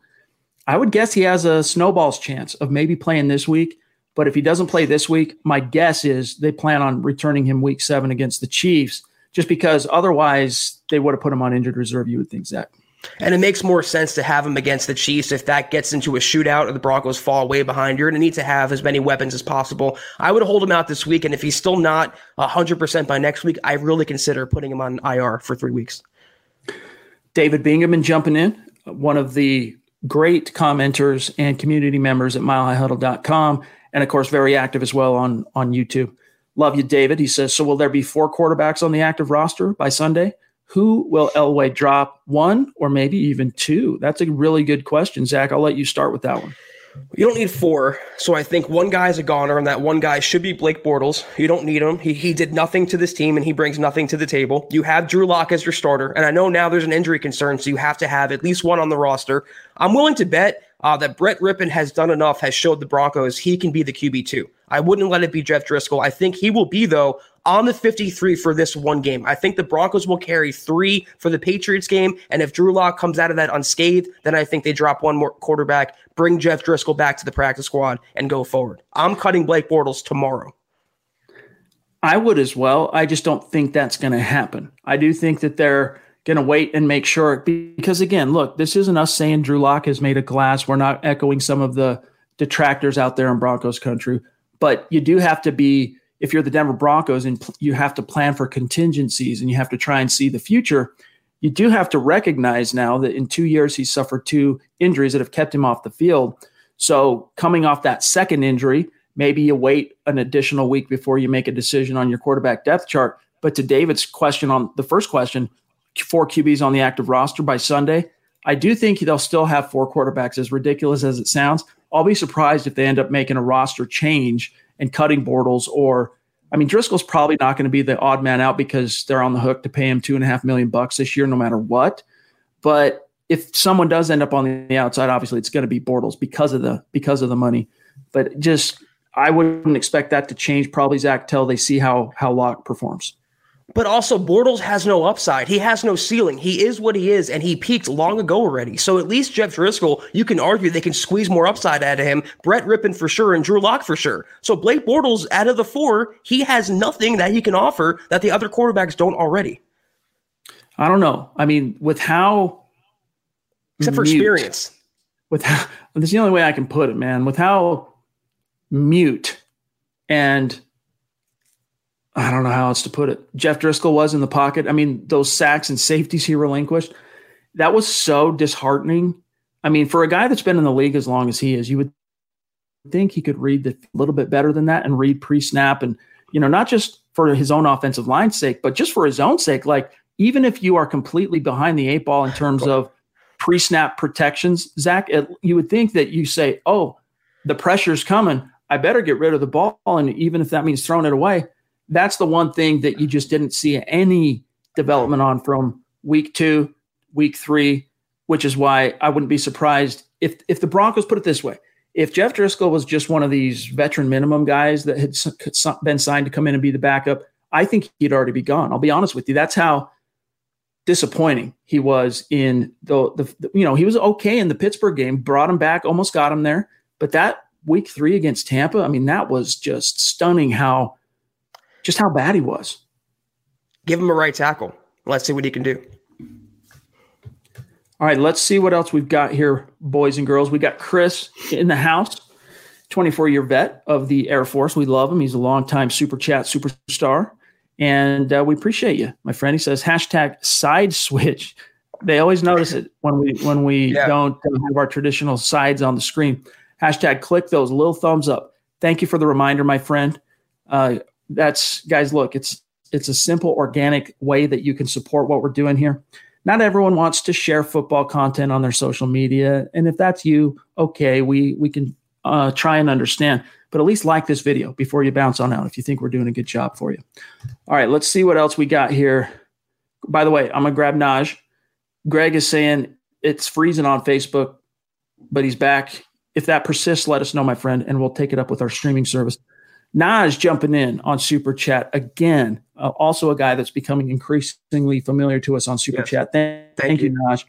I would guess he has a snowball's chance of maybe playing this week. But if he doesn't play this week, my guess is they plan on returning him week 7 against the Chiefs, just because otherwise they would have put him on injured reserve, you would think, Zach. And it makes more sense to have him against the Chiefs if that gets into a shootout or the Broncos fall way behind. You're going to need to have as many weapons as possible. I would hold him out this week, and if he's still not 100% by next week, I really consider putting him on IR for 3 weeks. David Bingaman jumping in, one of the great commenters and community members at milehighhuddle.com, and, of course, very active as well on YouTube. Love you, David. He says, so will there be 4 quarterbacks on the active roster by Sunday? Who will Elway drop, 1 or maybe even 2? That's a really good question, Zach. I'll let you start with that one. You don't need 4. So I think 1 guy is a goner, and that 1 guy should be Blake Bortles. You don't need him. He did nothing to this team, and he brings nothing to the table. You have Drew Lock as your starter, and I know now there's an injury concern, so you have to have at least 1 on the roster. I'm willing to bet that Brett Rypien has done enough, has showed the Broncos he can be the QB2. I wouldn't let it be Jeff Driscoll. I think he will be, though, on the 53 for this one game. I think the Broncos will carry 3 for the Patriots game, and if Drew Lock comes out of that unscathed, then I think they drop 1 more quarterback, bring Jeff Driscoll back to the practice squad, and go forward. I'm cutting Blake Bortles tomorrow. I would as well. I just don't think that's going to happen. I do think that they're going to wait and make sure, because, again, look, this isn't us saying Drew Lock is made of glass. We're not echoing some of the detractors out there in Broncos country, but you do have to be, if you're the Denver Broncos and you have to plan for contingencies and you have to try and see the future, you do have to recognize now that in 2 years he's suffered 2 injuries that have kept him off the field. So coming off that second injury, maybe you wait an additional week before you make a decision on your quarterback depth chart. But to David's question on the first question, 4 QBs on the active roster by Sunday, I do think they'll still have 4 quarterbacks, as ridiculous as it sounds. I'll be surprised if they end up making a roster change and cutting Bortles or, I mean, Driscoll's probably not going to be the odd man out because they're on the hook to pay him $2.5 million this year, no matter what. But if someone does end up on the outside, obviously it's going to be Bortles because of the money. But just, I wouldn't expect that to change probably, Zach, till they see how Locke performs. But also, Bortles has no upside. He has no ceiling. He is what he is, and he peaked long ago already. So at least Jeff Driscoll, you can argue they can squeeze more upside out of him. Brett Rypien for sure, and Drew Lock for sure. So Blake Bortles, out of the 4, he has nothing that he can offer that the other quarterbacks don't already. I don't know. I mean, with how... Except for experience. With how, that's the only way I can put it, man. With how mute and... I don't know how else to put it, Jeff Driscoll was in the pocket. I mean, those sacks and safeties he relinquished, that was so disheartening. I mean, for a guy that's been in the league as long as he is, you would think he could read a little bit better than that and read pre-snap. And, you know, not just for his own offensive line's sake, but just for his own sake. Like, even if you are completely behind the 8 ball in terms of pre-snap protections, Zach, you would think that you say, oh, the pressure's coming, I better get rid of the ball. And even if that means throwing it away, that's the one thing that you just didn't see any development on from week 2, week 3, which is why I wouldn't be surprised if the Broncos, put it this way, if Jeff Driscoll was just one of these veteran minimum guys that had been signed to come in and be the backup, I think he'd already be gone. I'll be honest with you. That's how disappointing he was in the you know, he was okay in the Pittsburgh game, brought him back, almost got him there. But that week 3 against Tampa, I mean, that was just stunning how bad he was. Give him a right tackle. Let's see what he can do. All right, let's see what else we've got here, boys and girls. We got Chris in the house, 24-year vet of the Air Force. We love him. He's a longtime Super Chat superstar, and we appreciate you, my friend. He says, #sideswitch. They always notice it when we don't have our traditional sides on the screen. #click those little thumbs up. Thank you for the reminder, my friend. That's, guys, look, it's It's a simple, organic way that you can support what we're doing here. Not everyone wants to share football content on their social media. And if that's you, okay, we can try and understand. But at least like this video before you bounce on out if you think we're doing a good job for you. All right, let's see what else we got here. By the way, I'm going to grab Naj. Greg is saying it's freezing on Facebook, but he's back. If that persists, let us know, my friend, and we'll take it up with our streaming service. Naj jumping in on Super Chat again. Also a guy that's becoming increasingly familiar to us on Super Chat. Thank you, Naj.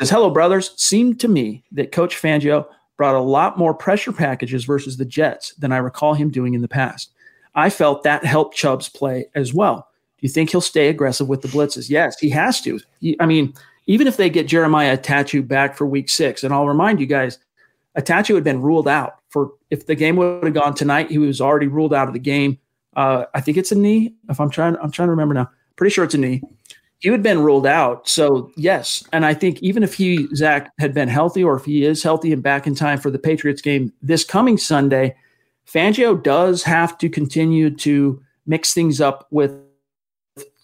Says, hello, brothers. Seemed to me that Coach Fangio brought a lot more pressure packages versus the Jets than I recall him doing in the past. I felt that helped Chubb's play as well. Do you think he'll stay aggressive with the blitzes? Yes, he has to. Even if they get Jeremiah Atatu back for week 6, and I'll remind you guys, Atatu had been ruled out. If the game would have gone tonight, he was already ruled out of the game. I think it's a knee. If I'm trying to remember now. Pretty sure it's a knee. He had been ruled out. So yes, and I think even if Zach had been healthy, or if he is healthy and back in time for the Patriots game this coming Sunday, Fangio does have to continue to mix things up with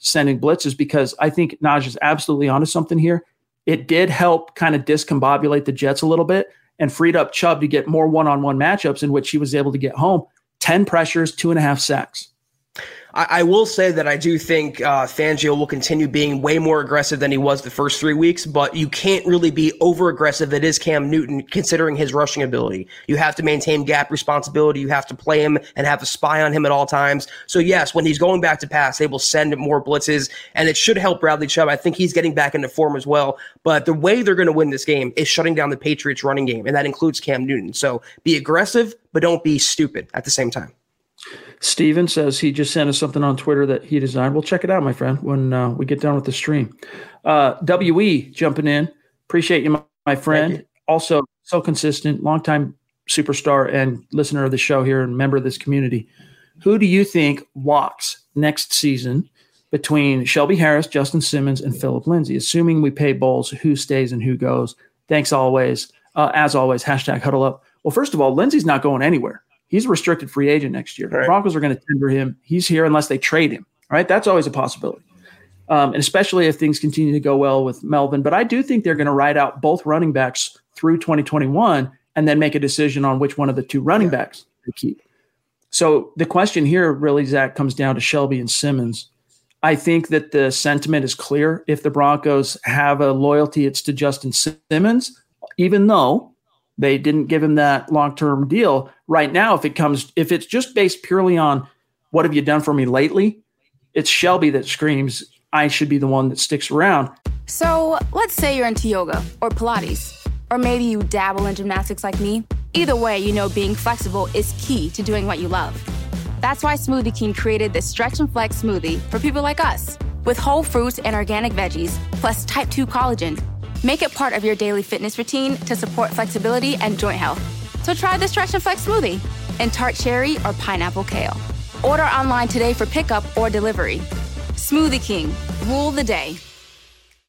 sending blitzes, because I think Naj is absolutely onto something here. It did help kind of discombobulate the Jets a little bit, and freed up Chubb to get more one-on-one matchups in which he was able to get home. 10 pressures, 2.5 sacks. I will say that I do think Fangio will continue being way more aggressive than he was the first 3 weeks, but you can't really be over-aggressive. It is Cam Newton, considering his rushing ability. You have to maintain gap responsibility. You have to play him and have a spy on him at all times. So, yes, when he's going back to pass, they will send more blitzes, and it should help Bradley Chubb. I think he's getting back into form as well. But the way they're going to win this game is shutting down the Patriots' running game, and that includes Cam Newton. So be aggressive, but don't be stupid at the same time. Steven says he just sent us something on Twitter that he designed. We'll check it out, my friend, when we get done with the stream. W.E. jumping in. Appreciate you, my friend. Thank you. Also, so consistent, longtime superstar and listener of the show here and member of this community. Who do you think walks next season between Shelby Harris, Justin Simmons, and Phillip Lindsay? Assuming we pay Bowles, who stays and who goes? Thanks always. As always, #HuddleUp. Well, first of all, Lindsay's not going anywhere. He's a restricted free agent next year. Right. The Broncos are going to tender him. He's here unless they trade him, right? That's always a possibility, and especially if things continue to go well with Melvin. But I do think they're going to ride out both running backs through 2021 and then make a decision on which one of the two running backs to keep. So the question here really, Zach, comes down to Shelby and Simmons. I think that the sentiment is clear. If the Broncos have a loyalty, it's to Justin Simmons, even though they didn't give him that long-term deal. Right now, if it's just based purely on what have you done for me lately, it's Shelby that screams, I should be the one that sticks around. So let's say you're into yoga or Pilates, or maybe you dabble in gymnastics like me. Either way, you know being flexible is key to doing what you love. That's why Smoothie King created this Stretch and Flex smoothie for people like us. With whole fruits and organic veggies, plus type 2 collagen, make it part of your daily fitness routine to support flexibility and joint health. So try the Stretch and Flex smoothie in tart cherry or pineapple kale. Order online today for pickup or delivery. Smoothie King, rule the day.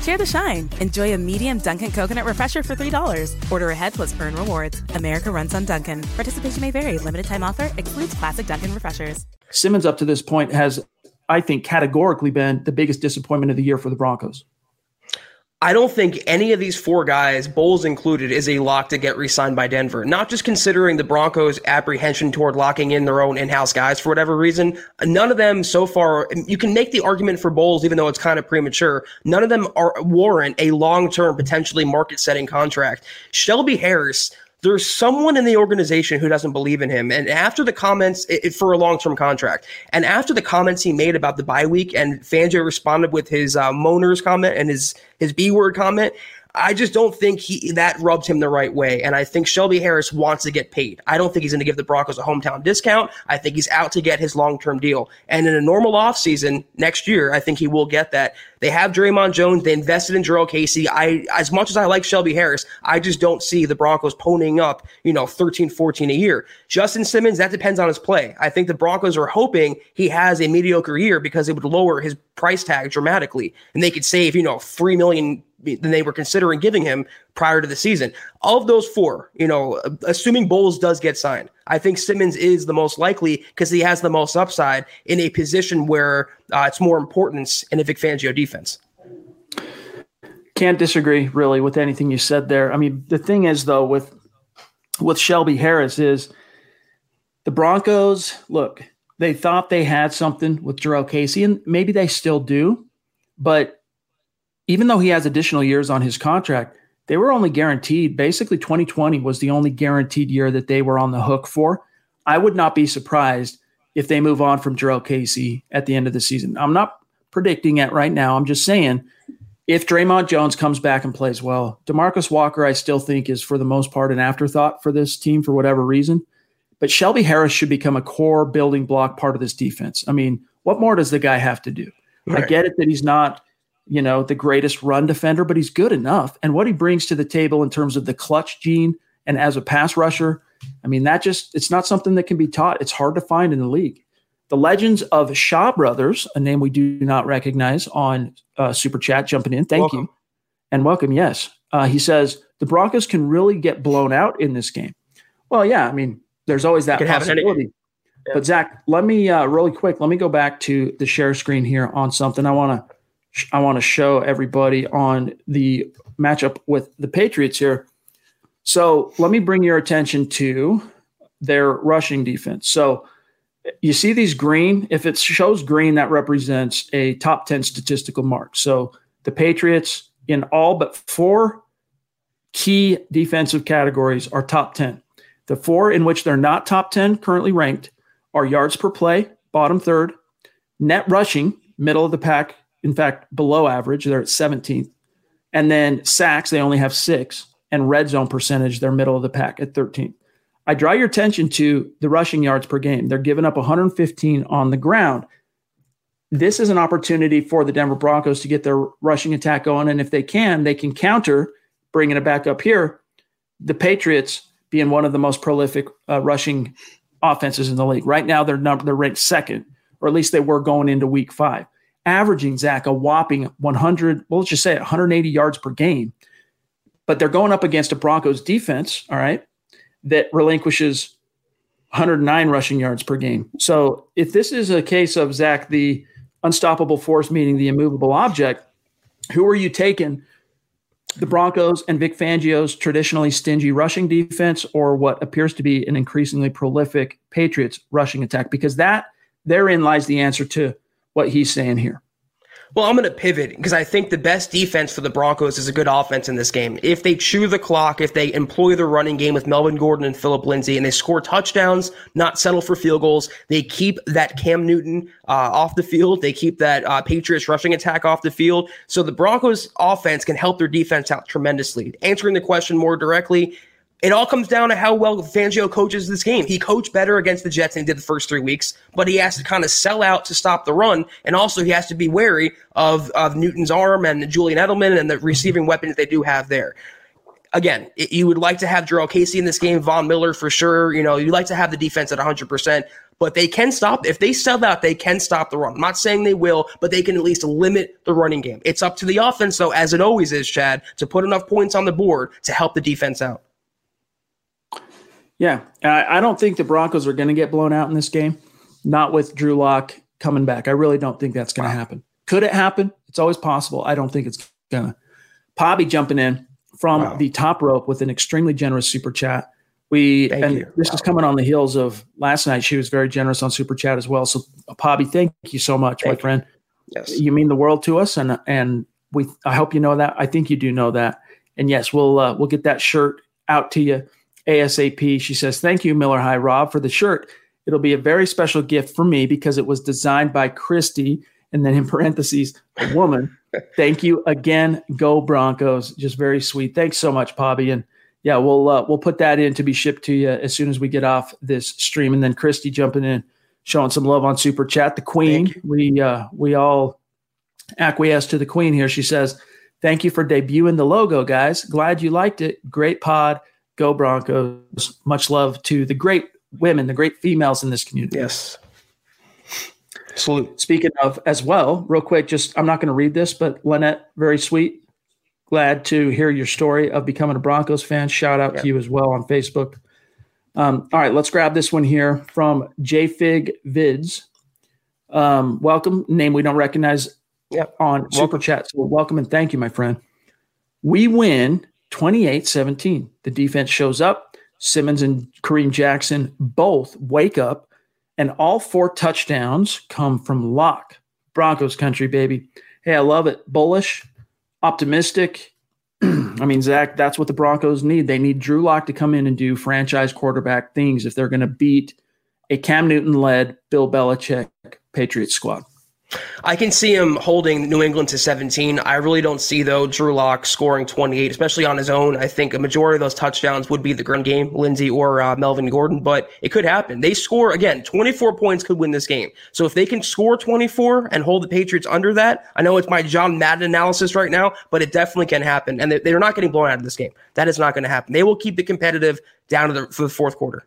Share the shine. Enjoy a medium Dunkin' coconut refresher for $3. Order ahead plus earn rewards. America runs on Dunkin'. Participation may vary. Limited time offer excludes classic Dunkin' refreshers. Simmons up to this point has, I think, categorically been the biggest disappointment of the year for the Broncos. I don't think any of these four guys, Bowles included, is a lock to get re-signed by Denver. Not just considering the Broncos' apprehension toward locking in their own in-house guys for whatever reason. None of them so far, you can make the argument for Bowles, even though it's kind of premature, none of them warrant a long-term, potentially market-setting contract. Shelby Harris, there's someone in the organization who doesn't believe in him. And after the comments for a long-term contract, and after the comments he made about the bye week, and Fangio responded with his moaners comment and his B-word comment, I just don't think that rubbed him the right way. And I think Shelby Harris wants to get paid. I don't think he's going to give the Broncos a hometown discount. I think he's out to get his long-term deal. And in a normal offseason next year, I think he will get that. They have Draymond Jones. They invested in Jarrell Casey. As much as I like Shelby Harris, I just don't see the Broncos ponying up, $13, $14 a year. Justin Simmons, that depends on his play. I think the Broncos are hoping he has a mediocre year because it would lower his price tag dramatically, and they could save, $3 million than they were considering giving him prior to the season. Of those four, assuming Bowles does get signed, I think Simmons is the most likely because he has the most upside in a position where it's more importance in a Vic Fangio defense. Can't disagree really with anything you said there. I mean, the thing is though, with Shelby Harris is the Broncos, look, they thought they had something with Jarrell Casey, and maybe they still do, but even though he has additional years on his contract, they were only guaranteed. Basically, 2020 was the only guaranteed year that they were on the hook for. I would not be surprised if they move on from Jarrell Casey at the end of the season. I'm not predicting it right now. I'm just saying if Draymond Jones comes back and plays well, DeMarcus Walker I still think is for the most part an afterthought for this team for whatever reason. But Shelby Harris should become a core building block part of this defense. I mean, what more does the guy have to do? Right. I get it that he's not – the greatest run defender, but he's good enough. And what he brings to the table in terms of the clutch gene and as a pass rusher, I mean, it's not something that can be taught. It's hard to find in the league. The legends of Shaw Brothers, a name we do not recognize on Super Chat, jumping in. Thank you. And welcome, yes. He says, the Broncos can really get blown out in this game. Well, yeah, I mean, there's always that possibility. Yeah. But Zach, let me go back to the share screen here on something I want to show everybody on the matchup with the Patriots here. So let me bring your attention to their rushing defense. So you see these green, if it shows green, that represents a top 10 statistical mark. So the Patriots in all but four key defensive categories are top 10. The four in which they're not top 10 currently ranked are yards per play, bottom third, net rushing, middle of the pack, in fact, below average, they're at 17th. And then sacks, they only have 6. And red zone percentage, they're middle of the pack at 13th. I draw your attention to the rushing yards per game. They're giving up 115 on the ground. This is an opportunity for the Denver Broncos to get their rushing attack going. And if they can counter, bringing it back up here, the Patriots being one of the most prolific rushing offenses in the league. Right now, they're ranked second, or at least they were going into week 5. Averaging, Zach, a whopping 180 yards per game. But they're going up against a Broncos defense, all right, that relinquishes 109 rushing yards per game. So if this is a case of, Zach, the unstoppable force meeting the immovable object, who are you taking? The Broncos and Vic Fangio's traditionally stingy rushing defense or what appears to be an increasingly prolific Patriots rushing attack? Because therein lies the answer to what he's saying here. Well, I'm going to pivot because I think the best defense for the Broncos is a good offense in this game. If they chew the clock, if they employ the running game with Melvin Gordon and Phillip Lindsay, and they score touchdowns, not settle for field goals, they keep that Cam Newton off the field. They keep that Patriots rushing attack off the field. So the Broncos offense can help their defense out tremendously. Answering the question more directly, it all comes down to how well Fangio coaches this game. He coached better against the Jets than he did the first 3 weeks, but he has to kind of sell out to stop the run, and also he has to be wary of Newton's arm and Julian Edelman and the receiving weapons they do have there. Again, you would like to have Jarrell Casey in this game, Von Miller for sure. You'd like to have the defense at 100%. But they can stop. If they sell out, they can stop the run. I'm not saying they will, but they can at least limit the running game. It's up to the offense, though, as it always is, Chad, to put enough points on the board to help the defense out. Yeah, I don't think the Broncos are going to get blown out in this game, not with Drew Lock coming back. I really don't think that's going to happen. Could it happen? It's always possible. I don't think it's going to. Pobby jumping in from the top rope with an extremely generous Super Chat. This is coming on the heels of last night. She was very generous on Super Chat as well. So, Pobby, thank you so much, my friend. Yes. You mean the world to us, and we. I hope you know that. I think you do know that. And, yes, we'll get that shirt out to you ASAP. She says, thank you, Miller High Rob, for the shirt. It'll be a very special gift for me because it was designed by Christy And then in parentheses, a woman. Thank you again. Go Broncos. Just very sweet. Thanks so much, Pobby. And yeah, we'll put that in to be shipped to you as soon as we get off this stream. And then Christy jumping in, showing some love on Super Chat. The Queen, we all acquiesce to the Queen here. She says, thank you for debuting the logo, guys. Glad you liked it. Great pod. Go Broncos. Much love to the great women, the great females in this community. Yes. Salute. Speaking of as well, real quick, just I'm not going to read this, but Lynette, very sweet. Glad to hear your story of becoming a Broncos fan. Shout out to you as well on Facebook. All right, let's grab this one here from JFig Vids. Welcome, name we don't recognize on Super Chat. So welcome and thank you, my friend. We win 28-17. The defense shows up. Simmons and Kareem Jackson both wake up, and all four touchdowns come from Lock. Broncos country, baby. Hey, I love it. Bullish, optimistic. I mean, Zach, that's what the Broncos need. They need Drew Lock to come in and do franchise quarterback things if they're going to beat a Cam Newton-led Bill Belichick Patriots squad. I can see him holding New England to 17. I really don't see, though, Drew Lock scoring 28, especially on his own. I think a majority of those touchdowns would be the ground game, Lindsay or Melvin Gordon, but it could happen. They score, again, 24 points could win this game. So if they can score 24 and hold the Patriots under that, I know it's my John Madden analysis right now, but it definitely can happen. And they're not getting blown out of this game. That is not going to happen. They will keep it competitive down to for the fourth quarter.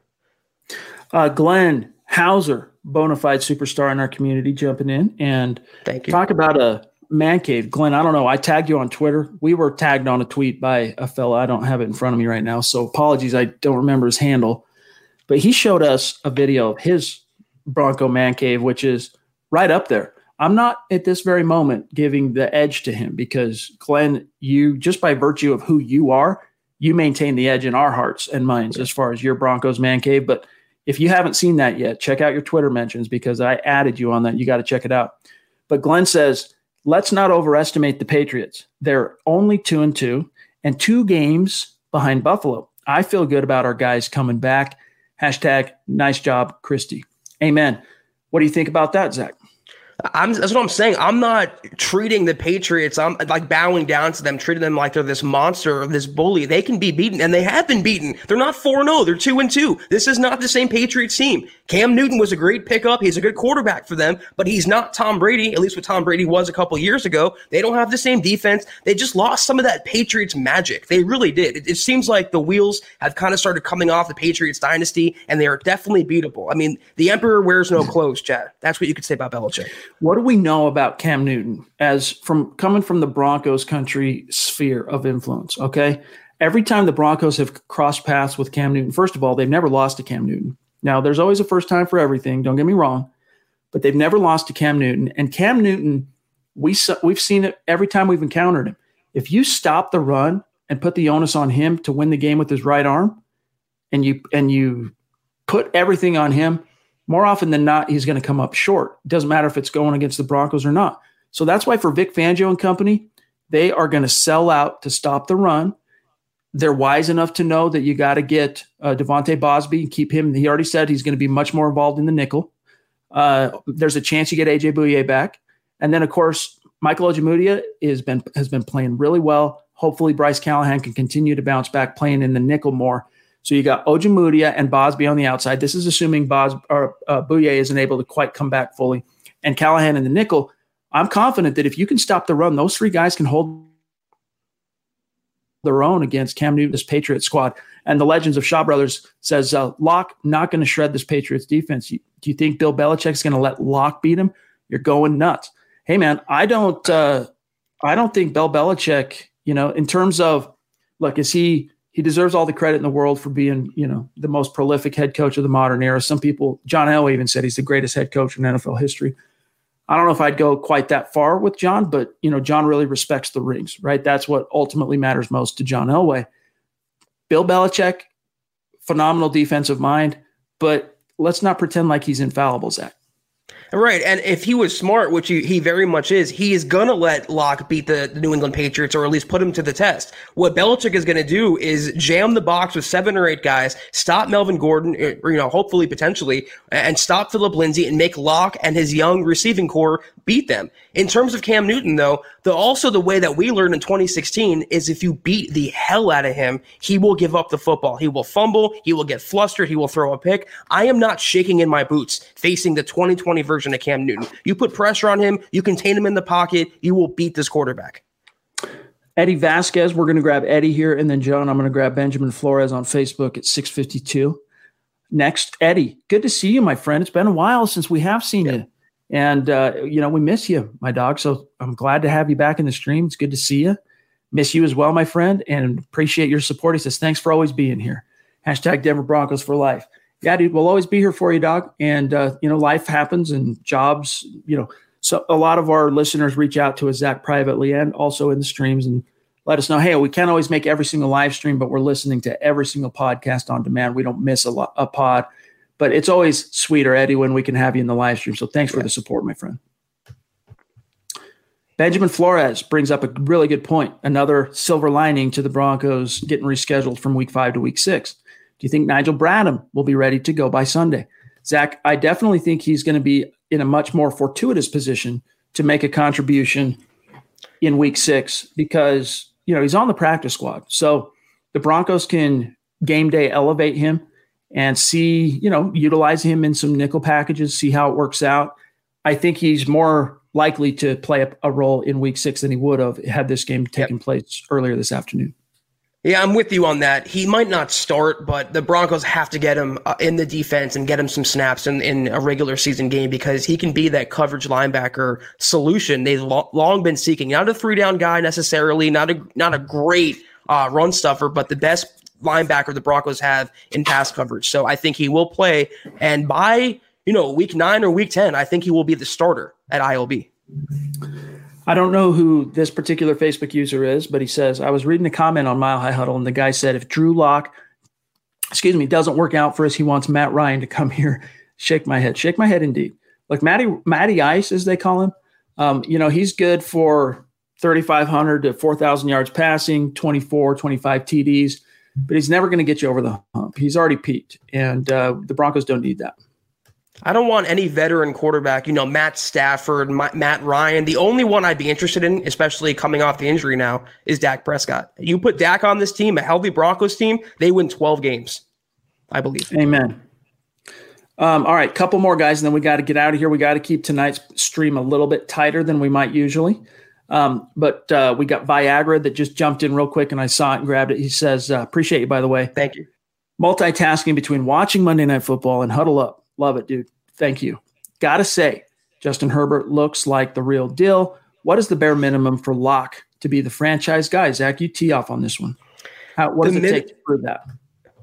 Glenn Hauser, bona fide superstar in our community, jumping in and talk about a man cave. Glenn, I don't know. I tagged you on Twitter. We were tagged on a tweet by a fella. I don't have it in front of me right now, so apologies. I don't remember his handle, but he showed us a video of his Bronco man cave, which is right up there. I'm not at this very moment giving the edge to him because, Glenn, you just by virtue of who you are, you maintain the edge in our hearts and minds as far as your Broncos man cave. But if you haven't seen that yet, check out your Twitter mentions because I added you on that. You got to check it out. But Glenn says, let's not overestimate the Patriots. They're only 2-2 and 2 games behind Buffalo. I feel good about our guys coming back. Hashtag nice job, Christy. Amen. What do you think about that, Zach? That's what I'm saying. I'm not treating the Patriots. I'm like bowing down to them, treating them like they're this monster or this bully. They can be beaten, and they have been beaten. They're not 4-0. They're 2-2. This is not the same Patriots team. Cam Newton was a great pickup. He's a good quarterback for them, but he's not Tom Brady, at least what Tom Brady was a couple years ago. They don't have the same defense. They just lost some of that Patriots magic. They really did. It seems like the wheels have kind of started coming off the Patriots dynasty, and they are definitely beatable. I mean, the emperor wears no clothes, Chad. That's what you could say about Belichick. What do we know about Cam Newton as from coming from the Broncos country sphere of influence? Okay. Every time the Broncos have crossed paths with Cam Newton, first of all, they've never lost to Cam Newton. Now there's always a first time for everything. Don't get me wrong, but they've never lost to Cam Newton, and Cam Newton, we've seen it every time we've encountered him. If you stop the run and put the onus on him to win the game with his right arm and you put everything on him, more often than not, he's going to come up short. It doesn't matter if it's going against the Broncos or not. So that's why for Vic Fangio and company, they are going to sell out to stop the run. They're wise enough to know that you got to get Devontae Bosby and keep him. He already said he's going to be much more involved in the nickel. There's a chance you get A.J. Bouye back. And then, of course, Michael Ojemudia has been playing really well. Hopefully, Bryce Callahan can continue to bounce back playing in the nickel more. So you got Ojemudia and Bosby on the outside. This is assuming Bouye isn't able to quite come back fully. And Callahan in the nickel. I'm confident that if you can stop the run, those three guys can hold their own against Cam Newton's Patriots squad. And the Legends of Shaw Brothers says, Locke not going to shred this Patriots defense. Do you think Bill Belichick's going to let Locke beat him? You're going nuts. Hey, man, I don't think Bill Belichick, in terms of, look, is he – he deserves all the credit in the world for being, the most prolific head coach of the modern era. Some people, John Elway even said he's the greatest head coach in NFL history. I don't know if I'd go quite that far with John, but, John really respects the rings, right? That's what ultimately matters most to John Elway. Bill Belichick, phenomenal defensive mind, but let's not pretend like he's infallible, Zach. Right, and if he was smart, which he very much is, he is going to let Locke beat the New England Patriots or at least put him to the test. What Belichick is going to do is jam the box with 7 or 8 guys, stop Melvin Gordon, hopefully, potentially, and stop Phillip Lindsay and make Locke and his young receiving core beat them. In terms of Cam Newton, though, also the way that we learned in 2016 is if you beat the hell out of him, he will give up the football. He will fumble. He will get flustered. He will throw a pick. I am not shaking in my boots facing the 2020 version of Cam Newton. You put pressure on him. You contain him in the pocket. You will beat this quarterback. Eddie Vasquez, we're going to grab Eddie here, and then, John, I'm going to grab Benjamin Flores on Facebook at 6:52. Next, Eddie, good to see you, my friend. It's been a while since we have seen you. And, you know, we miss you, my dog. So I'm glad to have you back in the stream. It's good to see you. Miss you as well, my friend, and appreciate your support. He says, thanks for always being here. Hashtag Denver Broncos for life. Yeah, dude, we'll always be here for you, dog. And, you know, life happens and jobs, you know. So a lot of our listeners reach out to us, Zach, privately and also in the streams and let us know, hey, we can't always make every single live stream, but we're listening to every single podcast on demand. We don't miss a pod. But it's always sweeter, Eddie, when we can have you in the live stream. So thanks for the support, my friend. Benjamin Flores brings up a really good point. Another silver lining to the Broncos getting rescheduled from week 5 to week 6. Do you think Nigel Bradham will be ready to go by Sunday? Zach, I definitely think he's going to be in a much more fortuitous position to make a contribution in week 6 because, you know, he's on the practice squad. So the Broncos can game day elevate him and see, you know, utilize him in some nickel packages, see how it works out. I think he's more likely to play a role in week 6 than he would have had this game taken place earlier this afternoon. Yeah, I'm with you on that. He might not start, but the Broncos have to get him in the defense and get him some snaps in a regular season game because he can be that coverage linebacker solution they've long been seeking. Not a three-down guy necessarily, not a great run stuffer, but the best linebacker the Broncos have in pass coverage. So I think he will play. And by, you know, week 9 or week 10, I think he will be the starter at ILB. I don't know who this particular Facebook user is, but he says, I was reading a comment on Mile High Huddle and the guy said, if Drew Lock, doesn't work out for us, he wants Matt Ryan to come here. Shake my head. Shake my head indeed. Like Matty Ice, as they call him. You know, he's good for 3,500 to 4,000 yards passing, 24, 25 TDs. But he's never going to get you over the hump. He's already peaked, and the Broncos don't need that. I don't want any veteran quarterback, you know, Matt Stafford, Matt Ryan. The only one I'd be interested in, especially coming off the injury now, is Dak Prescott. You put Dak on this team, a healthy Broncos team, they win 12 games, I believe. Amen. All right, couple more guys, and then we got to get out of here. We got to keep tonight's stream a little bit tighter than we might usually. But we got Viagra that just jumped in real quick, and I saw it and grabbed it. He says, appreciate you, by the way. Thank you. Multitasking between watching Monday Night Football and Huddle Up. Love it, dude. Thank you. Got to say, Justin Herbert looks like the real deal. What is the bare minimum for Locke to be the franchise guy? Zach, you tee off on this one. What does it take to prove that?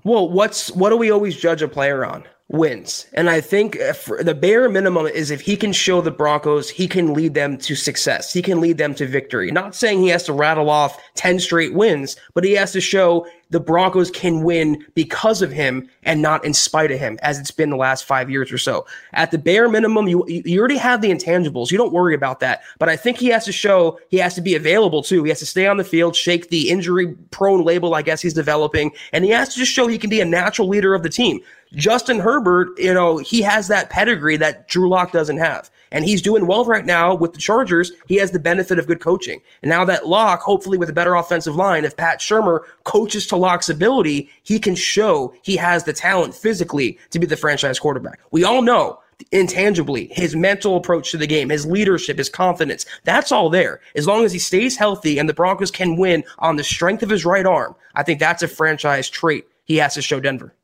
Well, what do we always judge a player on? Wins. And I think the bare minimum is if he can show the Broncos, he can lead them to success. He can lead them to victory. Not saying he has to rattle off 10 straight wins, but he has to show the Broncos can win because of him and not in spite of him, as it's been the last 5 years or so. At the bare minimum, you already have the intangibles. You don't worry about that. But I think he has to show he has to be available, too. He has to stay on the field, shake the injury-prone label, I guess he's developing, and he has to just show he can be a natural leader of the team. Justin Herbert, you know, he has that pedigree that Drew Lock doesn't have. And he's doing well right now with the Chargers. He has the benefit of good coaching. And now that Lock, hopefully with a better offensive line, if Pat Shurmur coaches to Lock's ability, he can show he has the talent physically to be the franchise quarterback. We all know, intangibly, his mental approach to the game, his leadership, his confidence, that's all there. As long as he stays healthy and the Broncos can win on the strength of his right arm, I think that's a franchise trait he has to show Denver.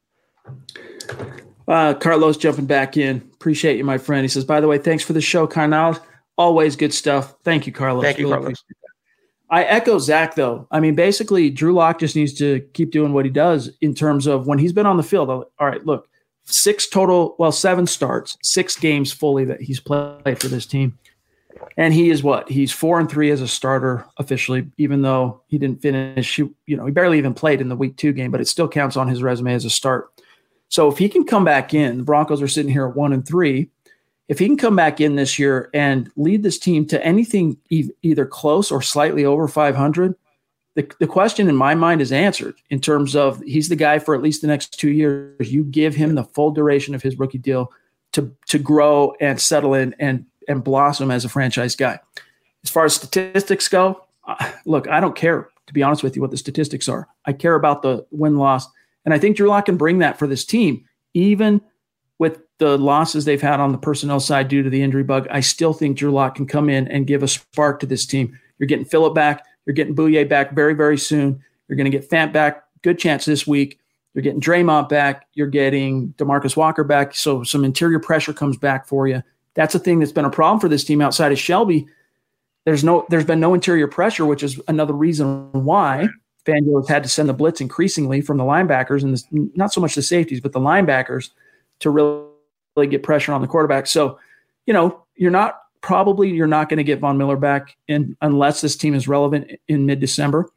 Carlos jumping back in. Appreciate you, my friend. He says, by the way, thanks for the show, Carnal. Always good stuff. Thank you, Carlos. Thank you, really Carlos. I echo Zach, though. I mean, basically, Drew Lock just needs to keep doing what he does in terms of when he's been on the field. All right, look, 7 starts, 6 games fully that he's played for this team. And he is what? He's 4-3 as a starter officially, even though he didn't finish. You know, he barely even played in the week 2 game, but it still counts on his resume as a start. So if he can come back in, the Broncos are sitting here at 1-3. If he can come back in this year and lead this team to anything either close or slightly over 500, the question in my mind is answered in terms of he's the guy for at least the next 2 years. You give him the full duration of his rookie deal to grow and settle in and and blossom as a franchise guy. As far as statistics go, look, I don't care, to be honest with you, what the statistics are. I care about the win-loss. And I think Drew Lock can bring that for this team. Even with the losses they've had on the personnel side due to the injury bug, I still think Drew Lock can come in and give a spark to this team. You're getting Phillip back. You're getting Bouye back very, very soon. You're going to get Fant back. Good chance this week. You're getting Draymond back. You're getting DeMarcus Walker back. So some interior pressure comes back for you. That's a thing that's been a problem for this team outside of Shelby. There's been no interior pressure, which is another reason why Fangio has had to send the blitz increasingly from the linebackers, and not so much the safeties, but the linebackers, to really get pressure on the quarterback. So, you're not going to get Von Miller back unless this team is relevant in mid-December.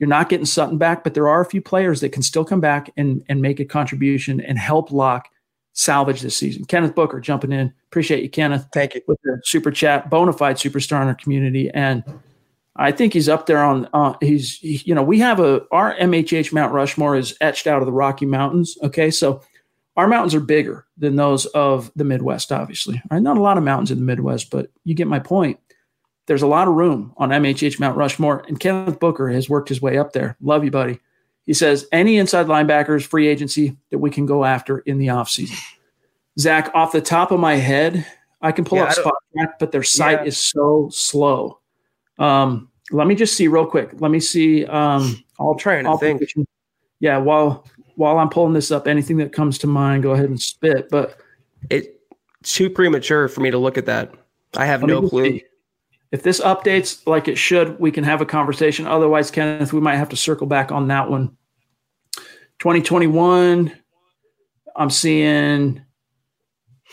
You're not getting Sutton back, but there are a few players that can still come back and make a contribution and help Lock salvage this season. Kenneth Booker jumping in. Appreciate you, Kenneth. Thank you. With the super chat, bona fide superstar in our community. And I think he's up there on, we have our MHH Mount Rushmore is etched out of the Rocky Mountains. Okay. So our mountains are bigger than those of the Midwest, obviously. All right, not a lot of mountains in the Midwest, but you get my point. There's a lot of room on MHH Mount Rushmore, and Kenneth Booker has worked his way up there. Love you, buddy. He says, any inside linebackers, free agency that we can go after in the offseason. Zach, off the top of my head, I can pull up Spot Track, but their site is so slow. Let me just see real quick. Let me see. I'll try and think. Yeah, while I'm pulling this up, anything that comes to mind, go ahead and spit. But it's too premature for me to look at that. I have no clue. See. If this updates like it should, we can have a conversation. Otherwise, Kenneth, we might have to circle back on that one. 2021, I'm seeing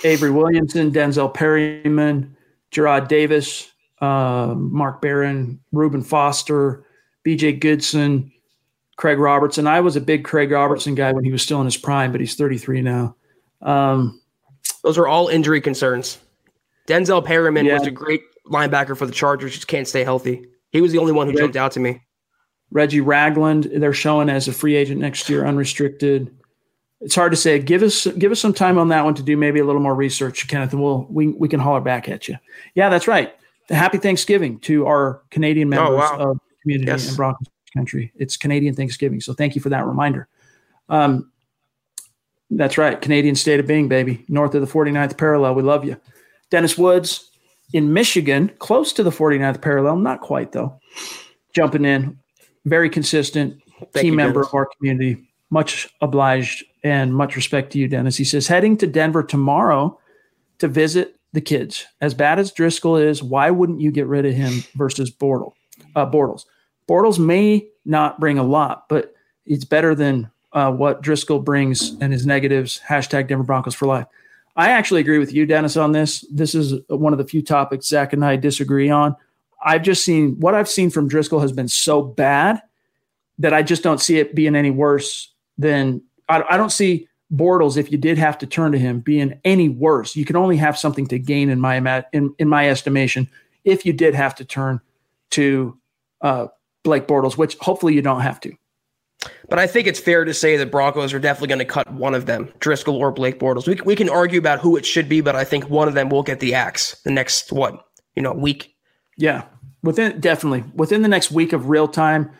Avery Williamson, Denzel Perryman, Gerard Davis, Mark Barron, Reuben Foster, B.J. Goodson, Craig Robertson. I was a big Craig Robertson guy when he was still in his prime, but he's 33 now. Those are all injury concerns. Denzel Perryman was a great linebacker for the Chargers, just can't stay healthy. He was the only one who jumped out to me. Reggie Ragland, they're showing as a free agent next year, unrestricted. It's hard to say. Give us some time on that one to do maybe a little more research, Kenneth, and we can holler back at you. Yeah, that's right. Happy Thanksgiving to our Canadian members of the community and Broncos country. It's Canadian Thanksgiving, so thank you for that reminder. That's right. Canadian state of being, baby. North of the 49th parallel. We love you. Dennis Woods, in Michigan, close to the 49th parallel, not quite though, jumping in, very consistent team member of our community. Much obliged and much respect to you, Dennis. He says, heading to Denver tomorrow to visit the kids. As bad as Driscoll is, why wouldn't you get rid of him versus Bortles? Bortles may not bring a lot, but it's better than what Driscoll brings and his negatives. # Denver Broncos for life. I actually agree with you, Dennis, on this. This is one of the few topics Zach and I disagree on. What I've seen from Driscoll has been so bad that I just don't see it being any worse than – I don't see Bortles, if you did have to turn to him, being any worse. You can only have something to gain in my estimation if you did have to turn to Blake Bortles, which hopefully you don't have to. But I think it's fair to say that Broncos are definitely going to cut one of them, Driscoll or Blake Bortles. We can argue about who it should be, but I think one of them will get the axe the next week. Yeah, within the next week of real time,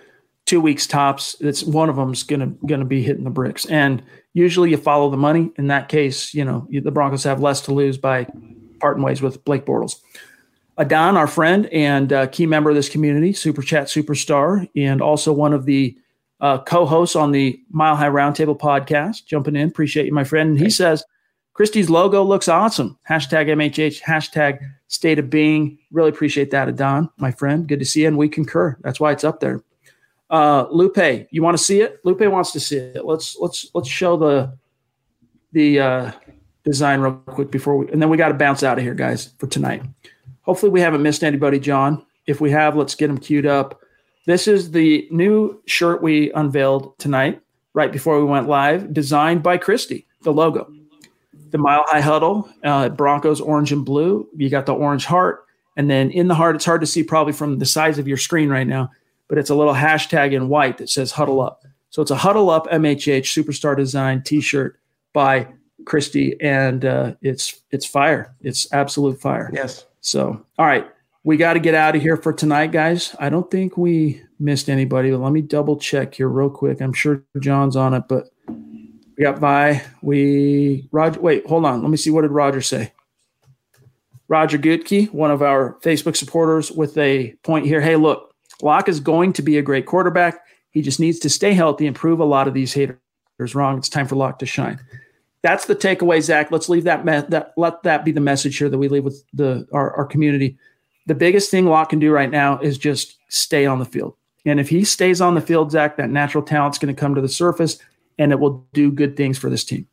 2 weeks tops. It's one of them's going to be hitting the bricks, and usually you follow the money. In that case, the Broncos have less to lose by parting ways with Blake Bortles. Adon, our friend and key member of this community, super chat superstar, and also one of the co-host on the Mile High Roundtable podcast, jumping in. Appreciate you, my friend. And he says, Christy's logo looks awesome. #MHH, #state of being. Really appreciate that, Adon, my friend. Good to see you. And we concur. That's why it's up there. Lupe, you want to see it? Lupe wants to see it. Let's show the design real quick and then we got to bounce out of here, guys, for tonight. Hopefully we haven't missed anybody, John. If we have, let's get him queued up. This is the new shirt we unveiled tonight, right before we went live, designed by Christy, the logo. The Mile High Huddle, Broncos orange and blue. You got the orange heart. And then in the heart, it's hard to see probably from the size of your screen right now, but it's a little hashtag in white that says huddle up. So it's a huddle up MHH superstar design T-shirt by Christy, and it's fire. It's absolute fire. Yes. So, all right, we got to get out of here for tonight, guys. I don't think we missed anybody, but let me double check here real quick. I'm sure John's on it, but we got by. Roger, wait, hold on. Let me see. What did Roger say? Roger Goodkey, one of our Facebook supporters, with a point here. Hey, look, Lock is going to be a great quarterback. He just needs to stay healthy and prove a lot of these haters wrong. It's time for Lock to shine. That's the takeaway, Zach. Let's leave that, let that be the message here that we leave with our community. The biggest thing Lock can do right now is just stay on the field. And if he stays on the field, Zach, that natural talent's going to come to the surface, and it will do good things for this team.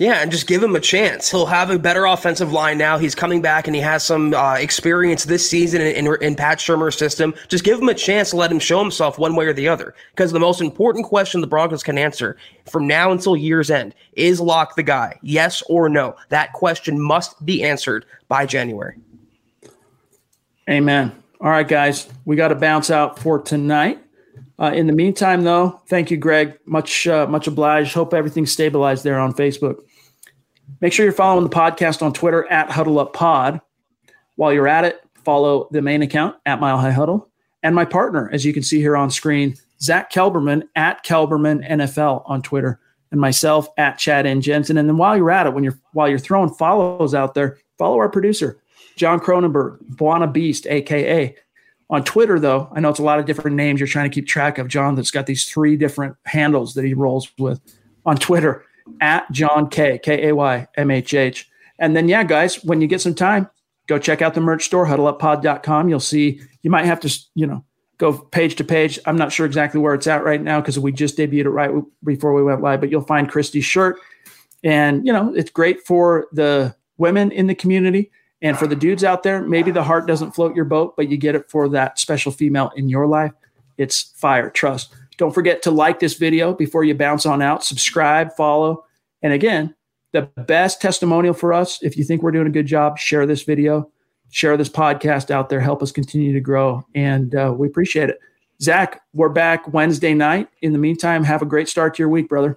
Yeah, and just give him a chance. He'll have a better offensive line now. He's coming back, and he has some experience this season in Pat Shurmur's system. Just give him a chance to let him show himself one way or the other, because the most important question the Broncos can answer from now until year's end is Lock the guy, yes or no? That question must be answered by January. Amen. All right, guys, we got to bounce out for tonight. In the meantime, though, thank you, Greg. Much obliged. Hope everything's stabilized there on Facebook. Make sure you're following the podcast on Twitter at HuddleUpPod. While you're at it, follow the main account at Mile High Huddle, and my partner, as you can see here on screen, Zach Kelberman at Kelberman NFL on Twitter, and myself at Chad N. Jensen. And then while you're at it, while you're throwing follows out there, follow our producer, John Cronenberg, Buana Beast, aka. On Twitter, though, I know it's a lot of different names you're trying to keep track of, John, that's got these three different handles that he rolls with on Twitter, at John K, K-A-Y-M-H-H. And then, yeah, guys, when you get some time, go check out the merch store, huddleuppod.com. You'll see, you might have to, go page to page. I'm not sure exactly where it's at right now because we just debuted it right before we went live, but you'll find Christy's shirt. And, it's great for the women in the community. And for the dudes out there, maybe the heart doesn't float your boat, but you get it for that special female in your life. It's fire. Trust. Don't forget to like this video before you bounce on out. Subscribe, follow. And again, the best testimonial for us, if you think we're doing a good job, share this video, share this podcast out there. Help us continue to grow. And we appreciate it. Zach, we're back Wednesday night. In the meantime, have a great start to your week, brother.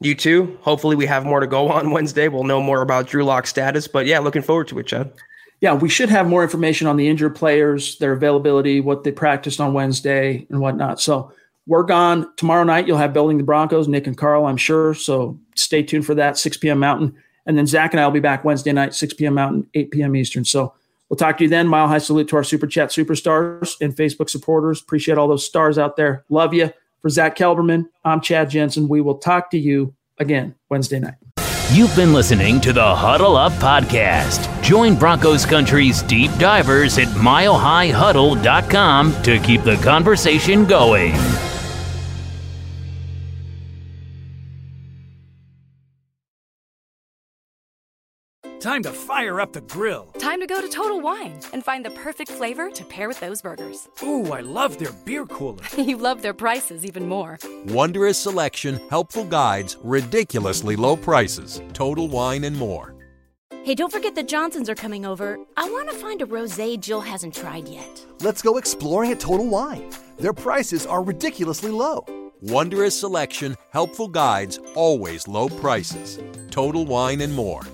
You too. Hopefully we have more to go on Wednesday. We'll know more about Drew Lock's status, but yeah, looking forward to it, Chad. Yeah, we should have more information on the injured players, their availability, what they practiced on Wednesday and whatnot. So we're gone tomorrow night. You'll have Building the Broncos, Nick and Carl, I'm sure. So stay tuned for that, 6 p.m. Mountain. And then Zach and I will be back Wednesday night, 6 p.m. Mountain, 8 p.m. Eastern. So we'll talk to you then. Mile High salute to our Super Chat superstars and Facebook supporters. Appreciate all those stars out there. Love you. For Zach Kelberman, I'm Chad Jensen. We will talk to you again Wednesday night. You've been listening to the Huddle Up Podcast. Join Broncos Country's deep divers at milehighhuddle.com to keep the conversation going. Time to fire up the grill. Time to go to Total Wine and find the perfect flavor to pair with those burgers. Ooh, I love their beer cooler. You love their prices even more. Wondrous selection, helpful guides, ridiculously low prices. Total Wine and more. Hey, don't forget the Johnsons are coming over. I want to find a rosé Jill hasn't tried yet. Let's go exploring at Total Wine. Their prices are ridiculously low. Wondrous selection, helpful guides, always low prices. Total Wine and more.